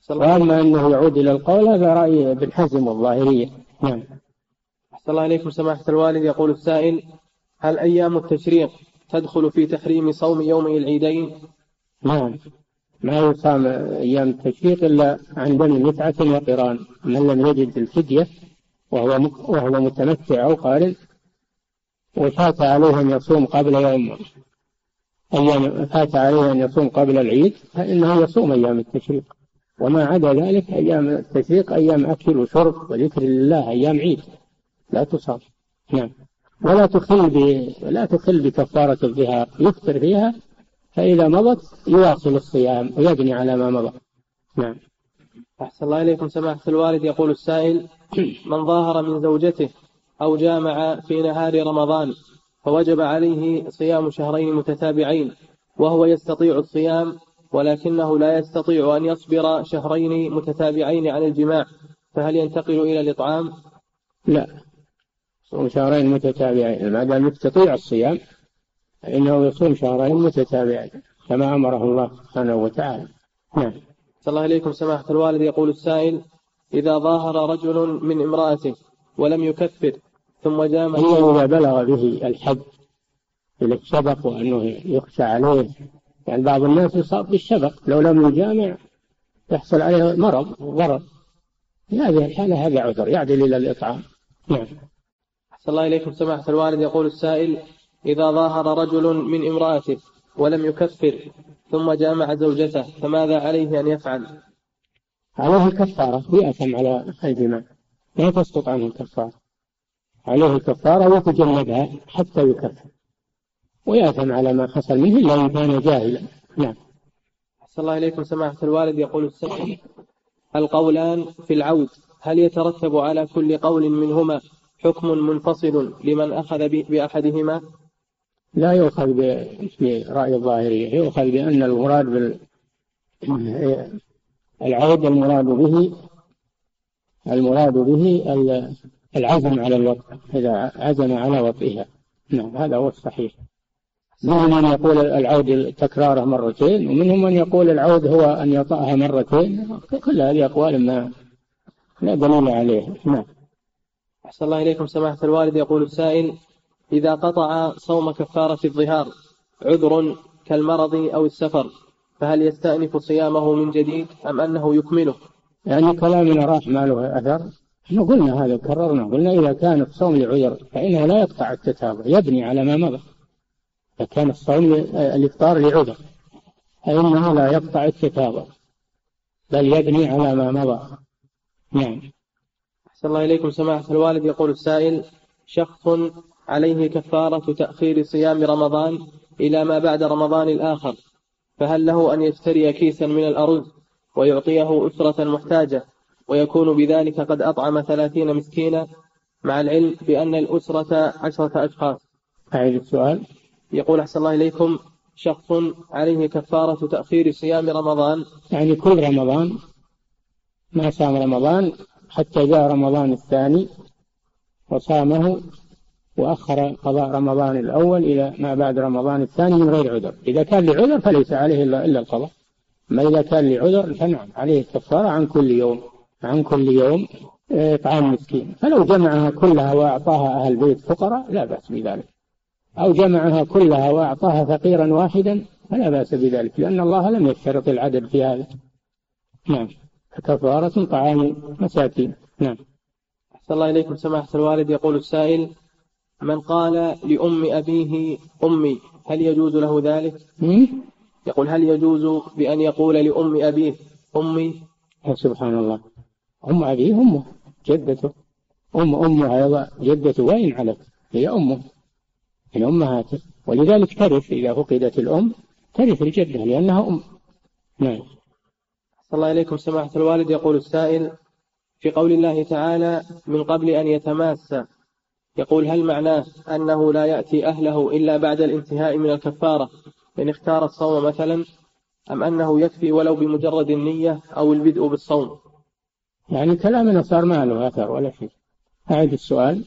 وأما أنه يعود إلى القول هذا رأي ابن حزم الظاهرية. نعم. أحسن الله إليكم سماحة الوالد. يقول السائل: هل أيام التشريق تدخل في تحريم صوم يومي العيدين؟ نعم، ما يصام أيام التشريق إلا عندنا متعة وقران، من لم يجد الفدية وهو وهو متمتع أو قارن وفات عليه أن يصوم قبل يوم أيام فات عليه أن يصوم قبل العيد فإنه يصوم أيام التشريق، وما عدا ذلك أيام التشريق أيام أكل وشرب وذكر لله، أيام عيد لا تصام. نعم. ولا تخل ولا تخل بكفارة الظهار، يفطر فيها فإذا مضت يواصل الصيام ويبني على ما مضى. نعم. أحسن الله إليكم سماحة الوالد. يقول السائل: من ظاهر من زوجته أو جامع في نهار رمضان فوجب عليه صيام شهرين متتابعين، وهو يستطيع الصيام ولكنه لا يستطيع أن يصبر شهرين متتابعين عن الجماع، فهل ينتقل إلى الإطعام؟ لا، صوم شهرين متتابعين ما دام يستطيع الصيام إنه يصوم شهرين متتابعين كما أمره الله سبحانه وتعالى. نعم. السلام عليكم سماحة الوالد. يقول السائل: إذا ظاهر رجل من امرأته ولم يكفر ثم جامع، إذا بلغ به الحد إلى الشبق وأنه يخشى عليه، يعني بعض الناس يصاب بالشبق لو لم يجامع يحصل عليه مرض وضرر، في هذه الحالة هذا عذر يعدل إلى الإطعام. نعم. أحسن الله إليكم سماحة الوالد. يقول السائل: إذا ظاهر رجل من امرأته ولم يكفر ثم جامع زوجته فماذا عليه أن يفعل؟ عليه الكفارة، يأثم على الجماع، لا تسقط عنه الكفارة، عليه الكفارة ويتجنبها حتى يكفر، ويأثم على ما حصل منه إلا إن كان جاهلا. نعم. أحسن الله إليكم سماحة الوالد. يقول السائل: القولان في العود هل يترتب على كل قول منهما حكم منفصل لمن أخذ بأحدهما؟ لا يؤخذ برأي الظاهرية، يؤخذ بأن المراد بال العهد المراد به المراد به العزم على الوطء، إذا عزم على وطئها. نعم، هذا هو الصحيح. منهم من يقول العود تكراره مرتين، ومنهم من يقول العود هو أن يطأها مرتين. كل هذه أقوال ما لا دليل عليه. نعم. أحسن الله إليكم سماحة الوالد. يقول السائل: إذا قطع صوم كفارة الظهار عذر كالمرض أو السفر، فهل يستأنف صيامه من جديد أم أنه يكمله؟ يعني كلامنا راح ما له أثر. نحن قلنا هذا، كررنا قلنا إذا كان الصوم لعذر فإنه لا يقطع التتابع، يبني على ما مضى. فكان الصوم الإفطار لعذر فإنه لا يقطع التتابع بل يبني على ما مضى. نعم. أحسن الله إليكم سماحة الوالد. يقول السائل: شخص عليه كفارة تأخير صيام رمضان إلى ما بعد رمضان الآخر، فهل له أن يشتري كيسا من الأرز ويعطيه أسرة محتاجة ويكون بذلك قد أطعم ثلاثين مسكينا، مع العلم بأن الأسرة عشرة أشخاص؟ أعيد السؤال. يقول أحسن الله إليكم: شخص عليه كفارة تأخير صيام رمضان، يعني كل رمضان ما صام رمضان حتى جاء رمضان الثاني وصامه، وأخر قضاء رمضان الأول إلى ما بعد رمضان الثاني من غير عذر. إذا كان لعذر فليس عليه إلا القضاء، ما إذا كان لعذر فنعم عليه الكفارة عن كل يوم عن كل يوم إطعام مسكين. فلو جمعها كلها وأعطاها أهل بيت فقراء لا بأس بذلك، أو جمعها كلها وأعطاها فقيرا واحدا فلا بأس بذلك، لأن الله لم يشترط العدد في هذا. نعم، كفارة طعام مساكين. نعم. أحسن الله إليكم سماحة الوالد. يقول السائل: من قال لأم أبيه أمي هل يجوز له ذلك؟ يقول: هل يجوز بأن يقول لأم أبيه أمي؟ سبحان الله، أم أبيه أمه جدته، أم أمه أيضا جدته، وين علت هي أمه من أمهاته، ولذلك ترث إذا فقدت الأم ترث الجدة لأنها أم. نعم. أحسن الله إليكم سماحة الوالد. يقول السائل: في قول الله تعالى: من قبل أن يتماسا، يقول: هل معناه أنه لا يأتي أهله إلا بعد الانتهاء من الكفارة إن اختار الصوم مثلا، أم أنه يكفي ولو بمجرد النية أو البدء بالصوم؟ يعني كلامنا صار ما له أثر ولا شيء. أعيد السؤال.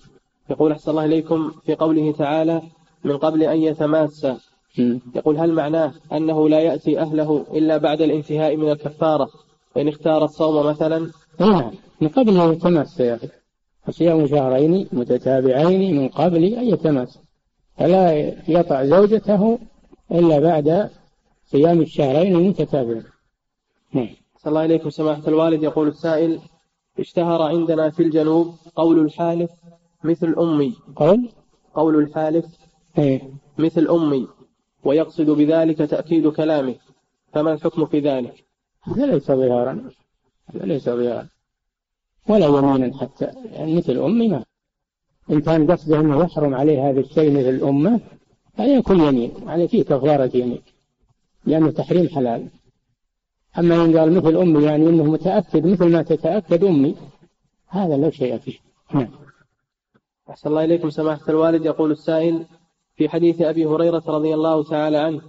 يقول أحسن الله إليكم: في قوله تعالى: من قبل أن يتماسا، يقول: هل معناه أنه لا يأتي أهله إلا بعد الانتهاء من الكفارة إن اختار الصوم مثلا؟ نعم، من قبل أن يتماسا يا أخي، فصيام شهرين متتابعين من قبل أن يتماس، فلا يطع زوجته إلا بعد صيام الشهرين المتتابعين. نعم. صلى الله عليكم سماحة الوالد. يقول السائل: اشتهر عندنا في الجنوب قول الحالف مثل أمي. قول قول الحالف ايه؟ مثل أمي، ويقصد بذلك تأكيد كلامه، فما الحكم في ذلك؟ هذا ليس ظهارا، هذا ليس ظهارا ولا يمينا حتى، يعني مثل أمنا إن كان قصده أنه يحرم عليه هذا الشيء مثل الأمة فيكون يمين على فيه كفارة يمين لأنه تحريم حلال. أما إن قال مثل أمي يعني أنه متأكد مثل ما تتأكد أمي، هذا لا شيء فيه. نعم. أحسن الله إليكم سماحة الوالد. يقول السائل: في حديث أبي هريرة رضي الله تعالى عنه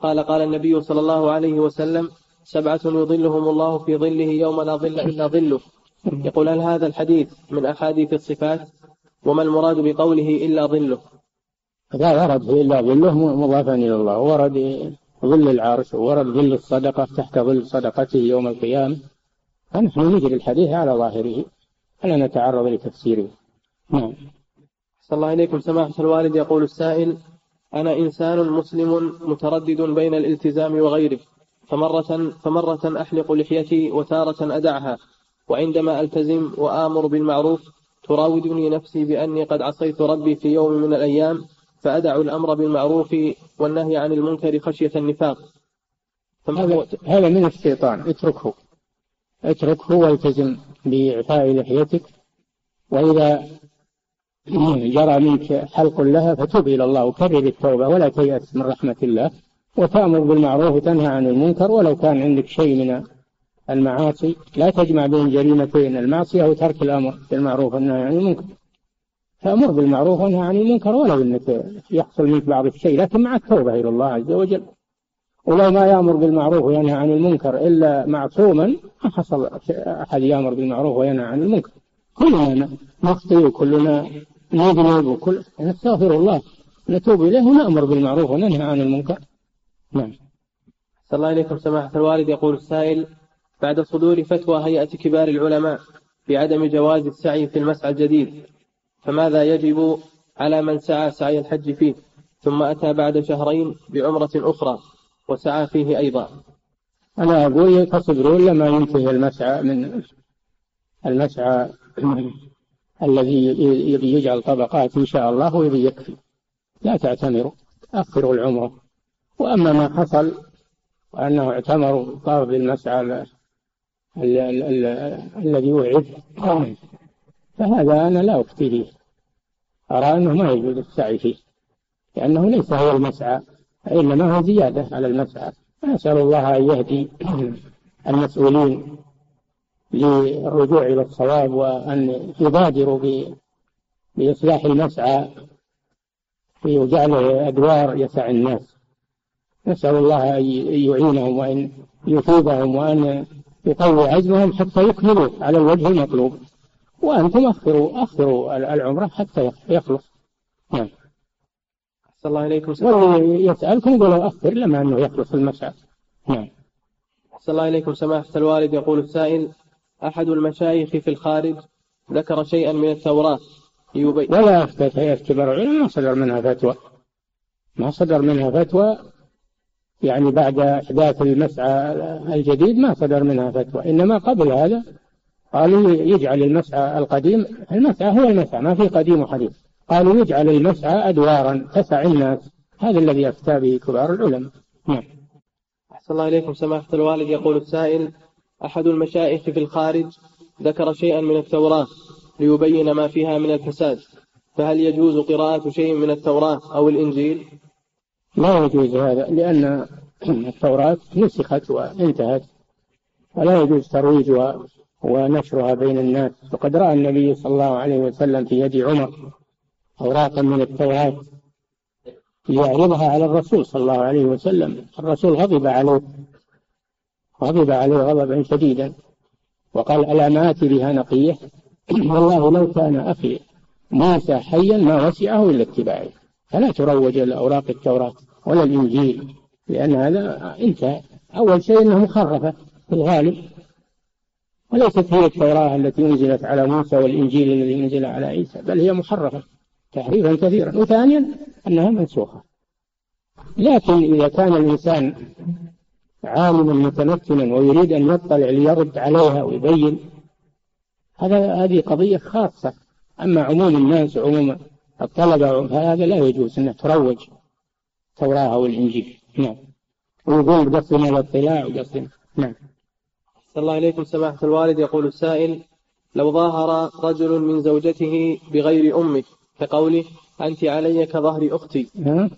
قال: قال النبي صلى الله عليه وسلم: سبعة يظلهم الله في ظله يوم لا ظل إلا ظله. يقول: هل هذا الحديث من أحاديث الصفات؟ وما المراد بقوله إلا ظله؟ هذا ورد إلا ظله مضافا إلى الله، ورد ظل العرش، ورد ظل الصدقة تحت ظل صدقته يوم القيامة. فنحن نجري الحديث على ظاهره ألا نتعرض لتفسيره. نعم. صلى الله عليكم سماحة الوالد. يقول السائل: أنا إنسان مسلم متردد بين الالتزام وغيره، فمرة, فمرة أحلق لحيتي وتارة أدعها، وعندما ألتزم وآمر بالمعروف تراودني نفسي بأني قد عصيت ربي في يوم من الأيام، فأدع الأمر بالمعروف والنهي عن المنكر خشية النفاق. هذا من الشيطان، اتركه اتركه والتزم بإعفاء لحيتك، وإذا جرى منك حلق لها فتب إلى الله وكرر التوبة ولا تيأس من رحمة الله، وتأمر بالمعروف وتنهى عن المنكر، ولو كان عندك شيء من المعاصي، لا تجمع بين جريمتين المعصية وترك الأمر بالمعروف والنهي عن المنكر. فأمر بالمعروف وانهى عن المنكر ولو أنك يحصل منك بعض الشيء، لكن معك توبة إلى الله عز وجل. ولو ما يأمر بالمعروف وينهى عن المنكر إلا معصوما ما حصل أحد يأمر بالمعروف وينهى عن المنكر. كلنا نخطئ وكلنا نذنب وكل نستغفر الله نتوب إليه ونأمر بالمعروف وننهى عن المنكر. نعم. صلى الله عليكم سماحة الوالد. يقول السائل: بعد صدور فتوى هيئة كبار العلماء بعدم جواز السعي في المسعى الجديد، فماذا يجب على من سعى سعي الحج فيه ثم أتى بعد شهرين بعمرة أخرى وسعى فيه أيضا؟ أنا أقول يتصدرون لما ينتهي المسعى من المسعى الذي يبي يجعل طبقات إن شاء الله ويبي يكفي، لا تعتمروا، أخروا العمر. وأما ما حصل وأنه اعتمروا طاب بالمسعى الذي وعد فهذا أنا لا أفتي به، أرى أنه ما يجوز السعي فيه، لأنه ليس هو المسعى إنما هو زيادة على المسعى. أسأل الله أن يهدي المسؤولين للرجوع إلى الصواب وأن يبادروا بإصلاح المسعى ويجعله أدوار يسع الناس. نسأل الله أن يعينهم وأن يثيبهم وأن يقوي عزمهم حتى يكملوا على الوجه المطلوب، وأنتم أخروا أخروا العمرة حتى يخلص. نعم. أحسن الله إليكم. والذي يسألكم يقولوا أخر لما أنه يخلص المسعى. نعم. أحسن الله إليكم سماحة الوالد. يقول السائل: أحد المشايخ في الخارج ذكر شيئا من التوراة يبين ولا أفتت هيئة كبار العلماء ما صدر منها فتوى، ما صدر منها فتوى يعني بعد إحداث المسعى الجديد ما صدر منها فتوى، إنما قبل هذا قالوا يجعل المسعى القديم، المسعى هو المسعى ما في قديم وحديث، قالوا يجعل المسعى أدوارا تسع الناس، هذا الذي أفتى به كبار العلماء. نعم. أحسن الله إليكم سماحة الوالد. يقول السائل: أحد المشايخ في الخارج ذكر شيئا من التوراة ليبين ما فيها من الفساد، فهل يجوز قراءة شيء من التوراة أو الإنجيل؟ لا يجوز هذا، لأن التوراة نسخت وانتهت ولا يجوز ترويجها ونشرها بين الناس. وقد رأى النبي صلى الله عليه وسلم في يد عمر أوراقا من التوراة يعرضها على الرسول صلى الله عليه وسلم، الرسول غضب عليه غضب عليه غضبا شديدا وقال: ألا ما آتي بها نقية؟ والله لو كان أخي موسى حيا ما وسعه إلا اتباعي. فلا تروج لأوراق التوراة ولا الإنجيل، لأن هذا انتهى. أول شيء أنها مخرفة في الغالب، وليست هي التوراة التي أنزلت على موسى والإنجيل الذي أنزل على عيسى، بل هي محرفة تحريفا كثيرا. وثانيا أنها منسوخة. لكن إذا كان الإنسان عالما متمكنا ويريد أن يطلع ليرد عليها ويبين، هذا هذه قضية خاصة. أما عموم الناس عموما الطلبة فهذا لا يجوز أن تروج توراة أو الإنجيل. نعم. ويقول بقصنا للطلاع وقصنا. نعم. أحسن الله إليكم سماحة الوالد. يقول السائل: لو ظاهر رجل من زوجته بغير أمك كقوله أنت علي كظهر أختي. ها؟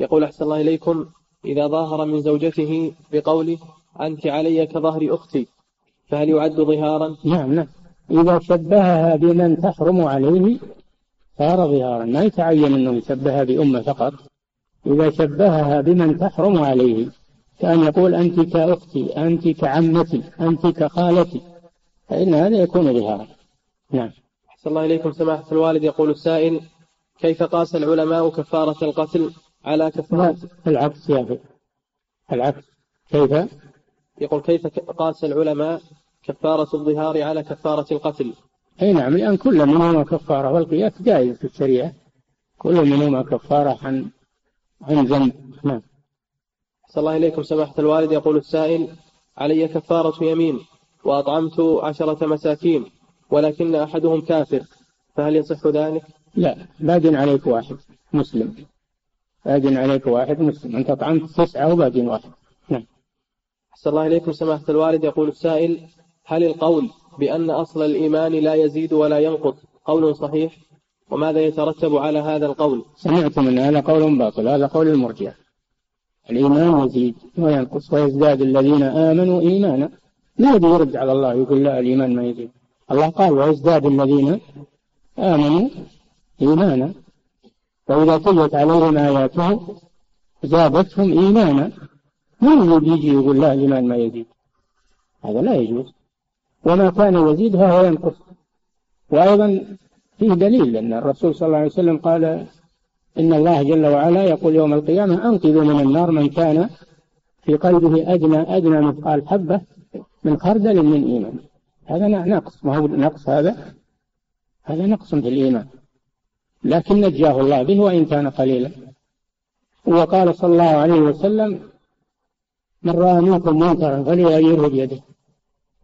يقول أحسن الله إليكم: إذا ظاهر من زوجته بقوله أنت علي كظهر أختي فهل يعد ظهارا؟ نعم نعم. إذا شبهها بمن تحرم عليه صار ظهارا، ما يتعين أنه يشبهها بأمه فقط. إذا شبهها بمن تحرم عليه كأن يقول أنت كأختي، أنت كعمتي، أنت كخالتي، فإن هذا يكون ظهارا. نعم. أحسن الله إليكم سماحة الوالد. يقول السائل: كيف قاس العلماء كفارة القتل على كفارة العكس؟ يا أخي العكس كيف؟ يقول: كيف قاس العلماء كفارة الظهار على كفارة القتل؟ أي نعم، لأن كل منهما كفارة، والقياس جائز في الشريعة، كل منهما كفارة عن عن ذنب. نعم. أحسن الله إليكم سماحة الوالد. يقول السائل: علي كفارة يمين وأطعمت عشرة مساكين ولكن أحدهم كافر، فهل يصح ذلك؟ لا، بادن عليك واحد مسلم، بادن عليك واحد مسلم، أنت أطعمت تسعة وبادن واحد. نعم. أحسن الله إليكم سماحة الوالد. يقول السائل: هل القول بأن أصل الإيمان لا يزيد ولا ينقص قول صحيح؟ وماذا يترتب على هذا القول؟ سمعت من هذا قول باطل، هذا قول المرجئة. الإيمان يزيد وينقص ويزداد الذين آمنوا إيمانا ما يدري يرد على الله يقول لا الإيمان ما يدري. الله قال ويزداد الذين آمنوا إيمانا فإذا تليت عليهم آياته زادتهم إيمانا. من يجي يقول لا الإيمان ما يزيد؟ هذا لا يجوز. وما كان يزيدها هو ينقص. وأيضا فيه دليل أن الرسول صلى الله عليه وسلم قال إن الله جل وعلا يقول يوم القيامة أنقذوا من النار من كان في قلبه أدنى أدنى مثقال حبة من خردل من إيمان. هذا نقص، ما هو نقص هذا؟ هذا نقص في الإيمان، لكن نجاه الله به وإن كان قليلا. وقال صلى الله عليه وسلم من رأى منكم منكرا فليغيره بيده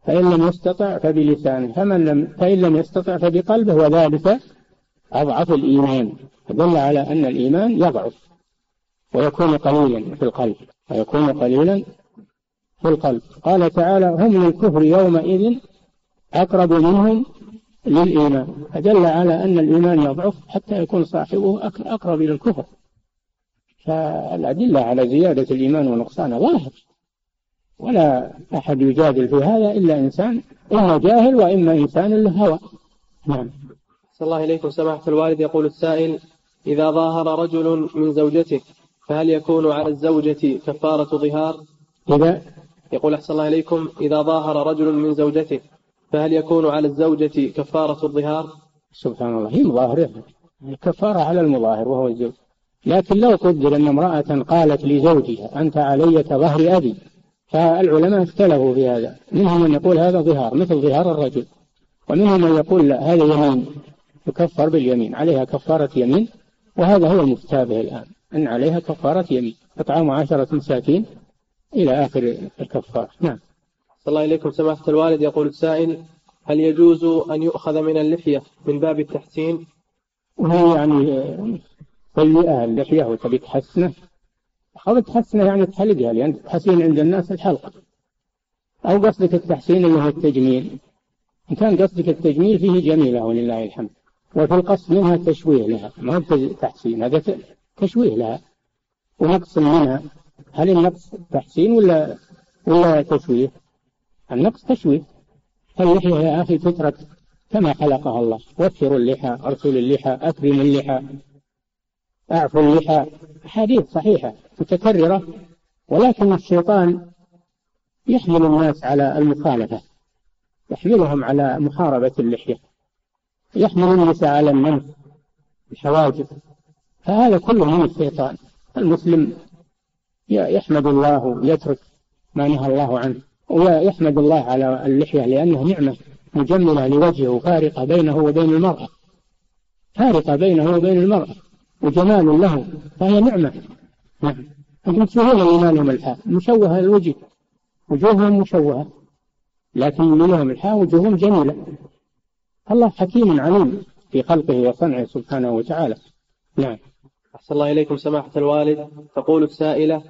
فإن لم يستطع فبلسانه فمن لم فإن لم يستطع فبقلبه وذلك أضعف الإيمان. فدل على أن الإيمان يضعف ويكون قليلا في القلب ويكون قليلا في القلب. قال تعالى هم للكفر يومئذ أقرب منهم للإيمان. فدل على أن الإيمان يضعف حتى يكون صاحبه أقرب إلى الكفر. فالأدلة على زيادة الإيمان ونقصانه ظاهر، ولا أحد يجادل في هذا إلا إنسان إما جاهل وإما إنسان للهوى. نعم. صلى الله عليكم سماحة الوالد. يقول السائل إذا ظاهر رجل من زوجته فهل يكون على الزوجة كفارة ظهار؟ إذا يقول أحسن الله عليكم إذا ظاهر رجل من زوجته فهل يكون على الزوجة كفارة الظهار؟ سبحان الله، هي مظاهرة، الكفارة على المظاهر وهو الزوج. لكن لو قدر أن امرأة قالت لزوجها أنت علي كظهر أبي، فالعلماء اختلفوا في هذا، منهم من يقول هذا ظهار مثل ظهار الرجل، ومنهم من يقول لا هذا يمين يكفر باليمين، عليها كفارة يمين. وهذا هو المشتبه الآن أن عليها كفارة يمين، إطعام عشرة مساكين إلى آخر الكفارة. نعم. صلى الله عليكم سماحة الوالد. يقول السائل هل يجوز أن يؤخذ من اللحية من باب التحسين؟ وهي يعني طلقها اللحية وتبي تحسنه، أخذ تحسنه يعني تحلقها، لأن التحسين عند الناس الحلقة. أو قصدك التحسين اللي هو التجميل، إن كان قصدك التجميل فيه جميلة ولله الحمد، وفي القصد منها تشويه لها، ما هو تحسين، هذا تشويه لها ونقص منها. هل النقص تحسين ولا ولا تشويه؟ النقص تشويه. فاللحية يا أخي تترك كما خلقها الله، وفروا اللحى، أرسلوا اللحى، أكرموا اللحى، أعفوا اللحى، حديث صحيحة متكررة. ولكن الشيطان يحمل الناس على المخالفة، يحملهم على محاربة اللحية، يحمل الناس على النمس الحواجب، فهذا كله من الشيطان. المسلم يحمد الله ويترك ما نهى الله عنه، ويحمد الله على اللحية لأنه نعمة مجملة لوجهه، فارقة بينه وبين المرأة، فارقة بينه وبين المرأة وجمال له، فهي نعمة. نعم. أنتم تشوهون إيمانهم الحاء مشوهة الوجه، وجوههم مشوهة، لكن منهم الحاء وجوههم جميلة. الله حكيم عليم في خلقه وصنعه سبحانه وتعالى. نعم. أحسن الله إليكم سماحة الوالد. تقول السائلة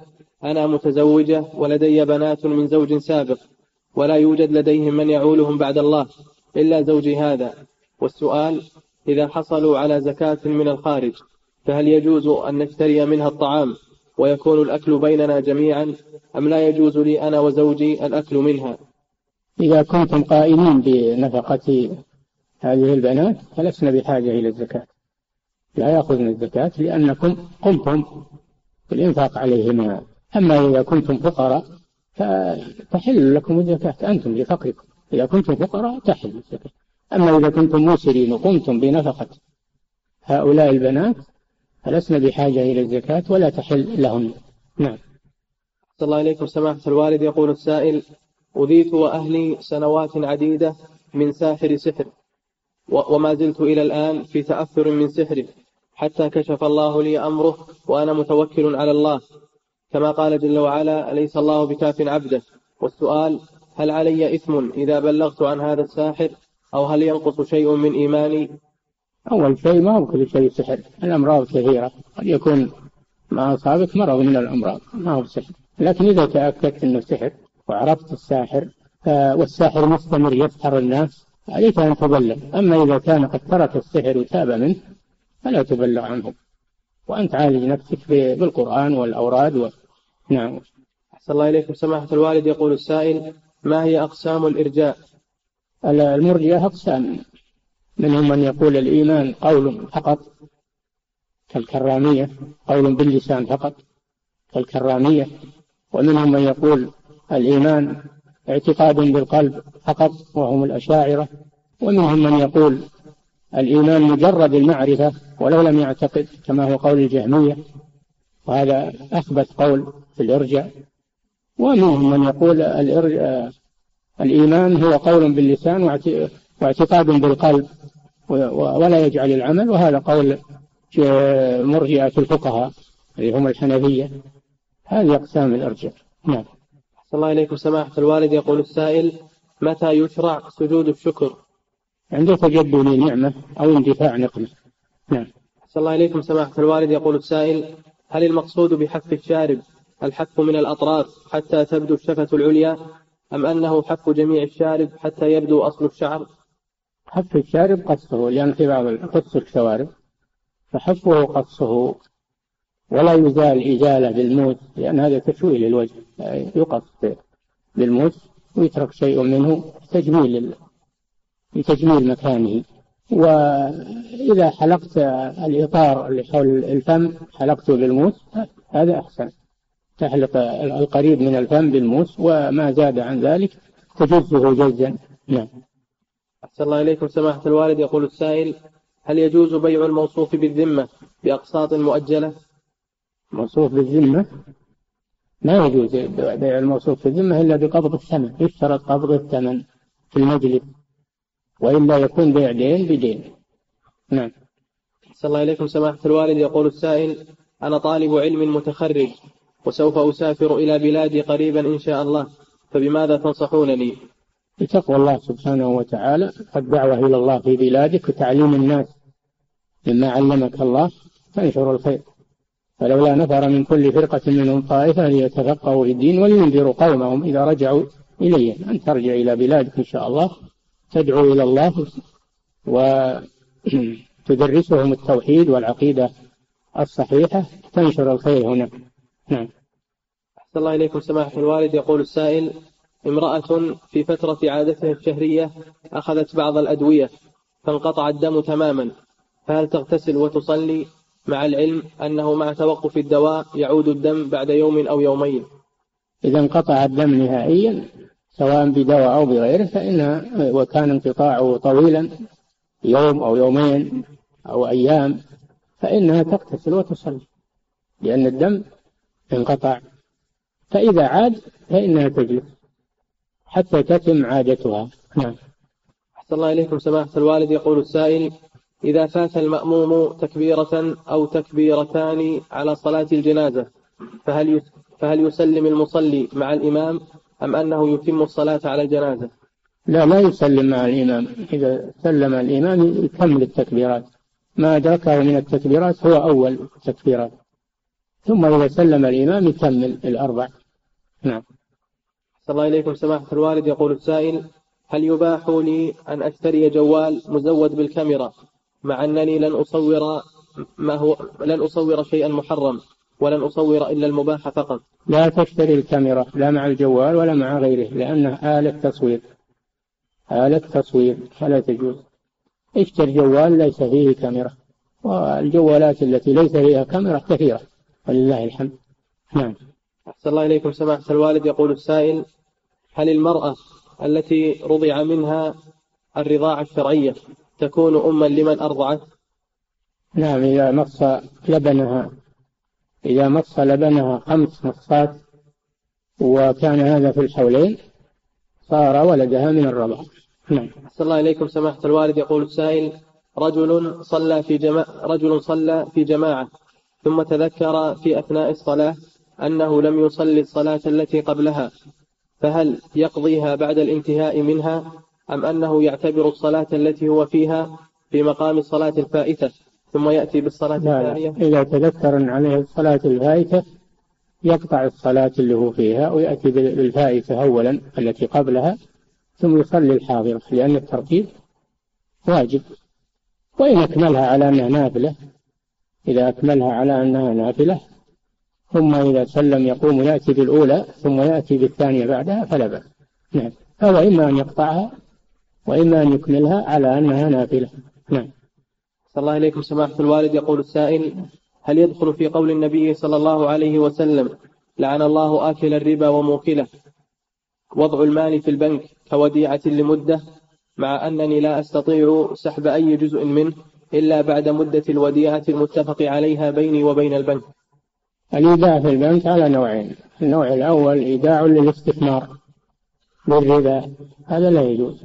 أنا متزوجة ولدي بنات من زوج سابق ولا يوجد لديهم من يعولهم بعد الله إلا زوجي هذا، والسؤال إذا حصلوا على زكاة من الخارج فهل يجوز أن نشتري منها الطعام ويكون الأكل بيننا جميعا أم لا يجوز لي أنا وزوجي الأكل منها؟ إذا كنتم قائمين بنفقة هذه البنات فلسنا بحاجة إلى الزكاة، لا يأخذن الزكاة لأنكم قمتم بالإنفاق عليهما. أما إذا كنتم فقراء فتحل لكم الزكاة أنتم لفقركم، إذا كنتم فقراء تحل الزكاة. أما إذا كنتم موسرين وقمتم بنفقة هؤلاء البنات فلسنا بحاجة إلى الزكاة ولا تحل لهم. نعم. صلى الله عليكم سماحة الوالد. يقول السائل أذيت وأهلي سنوات عديدة من ساحر سحر وما زلت إلى الآن في تأثر من سحره حتى كشف الله لي أمره وأنا متوكل على الله كما قال جل وعلا أليس الله بكاف عبده، والسؤال هل علي إثم إذا بلغت عن هذا الساحر أو هل ينقص شيء من إيماني؟ أول شيء ما هو كل شيء سحر، الأمراض كثيرة، قد يكون ما أصابك مرض من الأمراض ما هو سحر. لكن إذا تأكدت أنه سحر وعرفت الساحر والساحر مستمر يسحر الناس عليك أن تبلغ. أما إذا كان قد ترك السحر وتاب منه فلا تبلغ عنه، وأنت عالج نفسك بالقرآن والأوراد و... نعم. أحسن الله إليكم سماحة الوالد. يقول السائل ما هي أقسام الإرجاء؟ المرجئة أقسام، منهم من يقول الإيمان قول فقط كالكرامية، قول باللسان فقط كالكرامية، ومنهم من يقول الإيمان اعتقاد بالقلب فقط وهم الأشاعرة، ومنهم من يقول الإيمان مجرد المعرفة ولو لم يعتقد كما هو قول الجهمية، وهذا أخبث قول في الإرجاء. ومنهم من يقول الإيمان هو قول باللسان واعتقاد بالقلب ولا يجعل العمل، وهذا قول مرجئة الفقهاء اللي هم الحنفية. هذه أقسام الإرجاء. نعم. أحسن الله إليكم سماحة الوالد. يقول السائل: متى يشرع سجود الشكر؟ عند تجدد نعمة أو اندفاع نقمة. نعم. أحسن الله إليكم سماحة الوالد. يقول السائل: هل المقصود بحف الشارب الحف من الأطراف حتى تبدو الشفة العليا، أم أنه حف جميع الشارب حتى يبدو أصل الشعر؟ حف الشارب قصه، لأن في بعض قص الشوارب فحفه قصه، ولا يزال إزالة بالموس، لأن هذا تشويه للوجه، يقص بالموس ويترك شيء منه تجميل لتجميل مكانه. وإذا حلقت الإطار اللي حول الفم حلقته بالموس هذا أحسن، تحلق القريب من الفم بالموس، وما زاد عن ذلك تجزه جزا. نعم. أحسن الله إليكم سماحة الوالد. يقول السائل: هل يجوز بيع الموصوف بالذمة بأقساط مؤجلة؟ موصوف بالذمة لا يجوز بيع الموصوف بالذمة إلا بقبض الثمن، يشترط قبض الثمن في المجلس، وإلا يكون بيع دين بدين. نعم. أحسن الله إليكم سماحة الوالد. يقول السائل: أنا طالب علم متخرج وسوف أسافر إلى بلادي قريبا إن شاء الله، فبماذا تنصحونني؟ بتقوى الله سبحانه وتعالى، الدعوة إلى الله في بلادك وتعليم الناس مما علمك الله فانشروا الخير، فلولا نفر من كل فرقة منهم طائفة ليتفقهوا في الدين ولينذروا قومهم إذا رجعوا إليهم. أن ترجع إلى بلادك إن شاء الله، تدعو إلى الله وتدرسهم التوحيد والعقيدة الصحيحة، تنشر الخير هناك. نعم. أحسن الله إليكم سماحة الوالد. يقول السائل: امرأة في فترة عادتها الشهرية أخذت بعض الأدوية فانقطع الدم تماما، فهل تغتسل وتصلي، مع العلم أنه مع توقف الدواء يعود الدم بعد يوم أو يومين؟ إذا انقطع الدم نهائيا سواء بدواء أو بغيره فإنها، وكان انقطاعه طويلا يوم أو يومين أو أيام، فإنها تغتسل وتصلي، لأن الدم انقطع، فإذا عاد فإنها تجلس حتى تتم عادتها. نعم. أحسن الله إليكم سماحة الوالد. يقول السائل: إذا فات المأموم تكبيرة أو تكبيرتان على صلاة الجنازة فهل فهل يسلم المصلي مع الإمام، أم أنه يتم الصلاة على الجنازة؟ لا لا يسلم مع الإمام، إذا سلم الإمام يكمل التكبيرات، ما أدركه من التكبيرات هو أول التكبيرات، ثم إذا سلم الإمام يكمل الأربع. نعم. أحسن الله إليكم سماحة الوالد. يقول السائل: هل يباح لي أن أشتري جوال مزود بالكاميرا، مع أنني لن أصور ما هو لن أصور شيئا محرم ولن أصور إلا المباح فقط؟ لا تشتري الكاميرا لا مع الجوال ولا مع غيره، لأنها آلة تصوير، آلة تصوير فلا تجوز. اشتري جوال ليس فيه كاميرا، والجوالات التي ليس فيها كاميرا كثيرة ولله الحمد. نعم. أحسن الله إليكم سماحة الوالد. يقول السائل: هل المرأة التي رضع منها الرضاعة الشرعية تكون أما لمن أرضعت؟ نعم، إذا مص لبنها إذا مص لبنها خمس مصات وكان هذا في الحولين صار ولدها من الرضاع. نعم. أحسن الله إليكم سماحة الوالد. يقول السائل: رجل صلى في جماعة رجل صلى في جماعة ثم تذكر في أثناء الصلاة أنه لم يصلي الصلاة التي قبلها، فهل يقضيها بعد الانتهاء منها، أم أنه يعتبر الصلاة التي هو فيها في مقام الصلاة الفائتة ثم يأتي بالصلاة الثانية؟ إذا تذكر عليه الصلاة الفائتة يقطع الصلاة اللي هو فيها ويأتي بالفائتة أولا التي قبلها ثم يصلي الحاضرة، لأن الترتيب واجب. وإن أكملها على أنها نافلة إذا أكملها على أنها نافلة ثم إذا سلم يقوم يأتي بالأولى ثم يأتي بالثانية بعدها فلا بأس. نعم. هذا إما أن يقطعها وإما أن يكملها على أنها نافلة. نعم. صلى الله عليكم سماحة الوالد. يقول السائل: هل يدخل في قول النبي صلى الله عليه وسلم: لعن الله آكل الربا وموكله، وضع المال في البنك كوديعة لمدة، مع أنني لا أستطيع سحب أي جزء منه إلا بعد مدة الوديعة المتفق عليها بيني وبين البنك؟ الإيداع في البنك على نوعين. النوع الأول إيداع للاستثمار بالربا، هذا لا يجوز.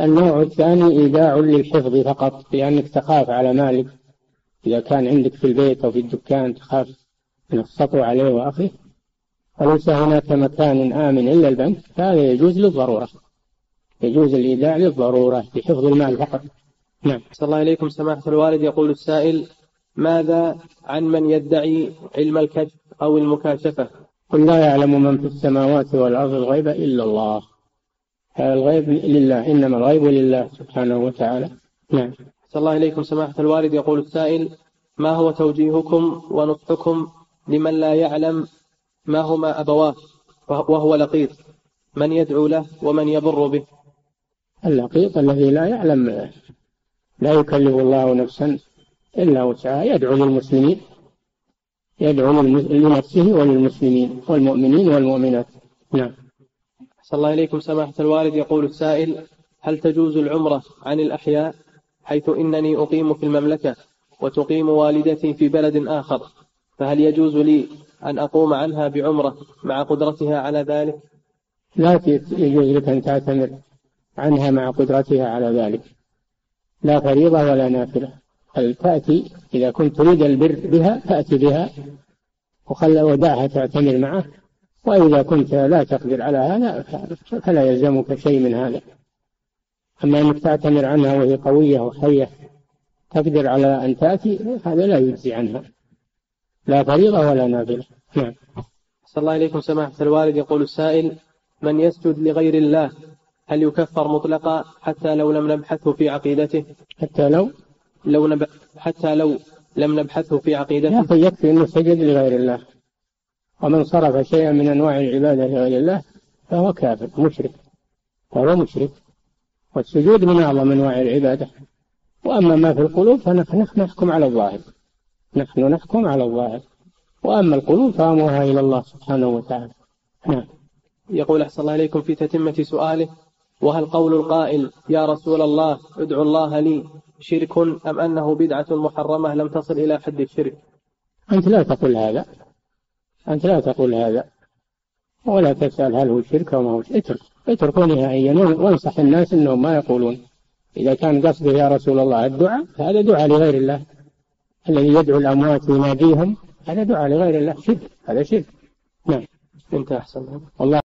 النوع الثاني إيداع للحفظ فقط، لأنك تخاف على مالك، إذا كان عندك في البيت أو في الدكان تخاف أن السطو عليه وأخيه، وليس هناك مكان آمن إلا البنك، فهذا يجوز للضرورة، يجوز الإيداع للضرورة لحفظ المال فقط. نعم. صلى الله عليكم سماحة الوالد. يقول السائل: ماذا عن من يدعي علم الكشف أو المكاشفة؟ قل لا يعلم من في السماوات والأرض الغيب إلا الله، الغيب لله، إنما الغيب لله سبحانه وتعالى. نعم. صلى الله عليكم سماحة الوالد. يقول السائل: ما هو توجيهكم ونصحكم لمن لا يعلم ما هما أبواه وهو لقيط، من يدعو له ومن يبر به؟ اللقيط الذي لا يعلم، لا يكلف الله نفسا إلا وسعها، يدعو للمسلمين، يدعو لنفسه وللمسلمين والمؤمنين والمؤمنات. نعم. صلى الله عليكم سماحة الوالد. يقول السائل: هل تجوز العمرة عن الأحياء، حيث إنني أقيم في المملكة وتقيم والدتي في بلد آخر، فهل يجوز لي أن أقوم عنها بعمرة مع قدرتها على ذلك؟ لا يجوز لك أن تعتمر عنها مع قدرتها على ذلك، لا فريضة ولا نافلة. تأتي إذا كنت تريد البر بها فأتي بها وخلى وداعها تعتمر معه، وإذا كنت لا تقدر على هذا فلا يلزمك شيء من هذا. أما أنك تعتمر عنها وهي قوية وحية تقدر على أن تأتي، هذا لا يجزي عنها، لا فريضة ولا نافلة. نعم. صلى الله عليكم سماحة الوالد. يقول السائل: من يسجد لغير الله هل يكفر مطلقا حتى لو لم نبحثه في عقيدته؟ حتى لو لو نب... حتى لو لم نبحثه في عقيدته. يا أخي، يكفي أنه سجد لغير الله، ومن صرف شيئا من أنواع العبادة لغير الله فهو كافر مشرك، فهو مشرك، والسجود من أعظم أنواع العبادة. وأما ما في القلوب فنحن نحكم على الظاهر، نحن نحكم على الظاهر، وأما القلوب فأمرها إلى الله سبحانه وتعالى. نعم. يقول: أحسن الله إليكم، في تتمة سؤاله: وهل قول القائل يا رسول الله ادعو الله لي شرك، أم أنه بدعة محرمة لم تصل إلى حد الشرك؟ أنت لا تقول هذا، أنت لا تقول هذا، ولا تسأل هل هو شرك أو ما هو شرك، اتركوا نهائيا، وانصح الناس أنهم ما يقولون. إذا كان قصده يا رسول الله الدعاء، هذا دعاء لغير الله، الذي يدعو الأموات ويناديهم هذا دعاء لغير الله، شرك، هذا شرك. نعم. أنت أحسن والله.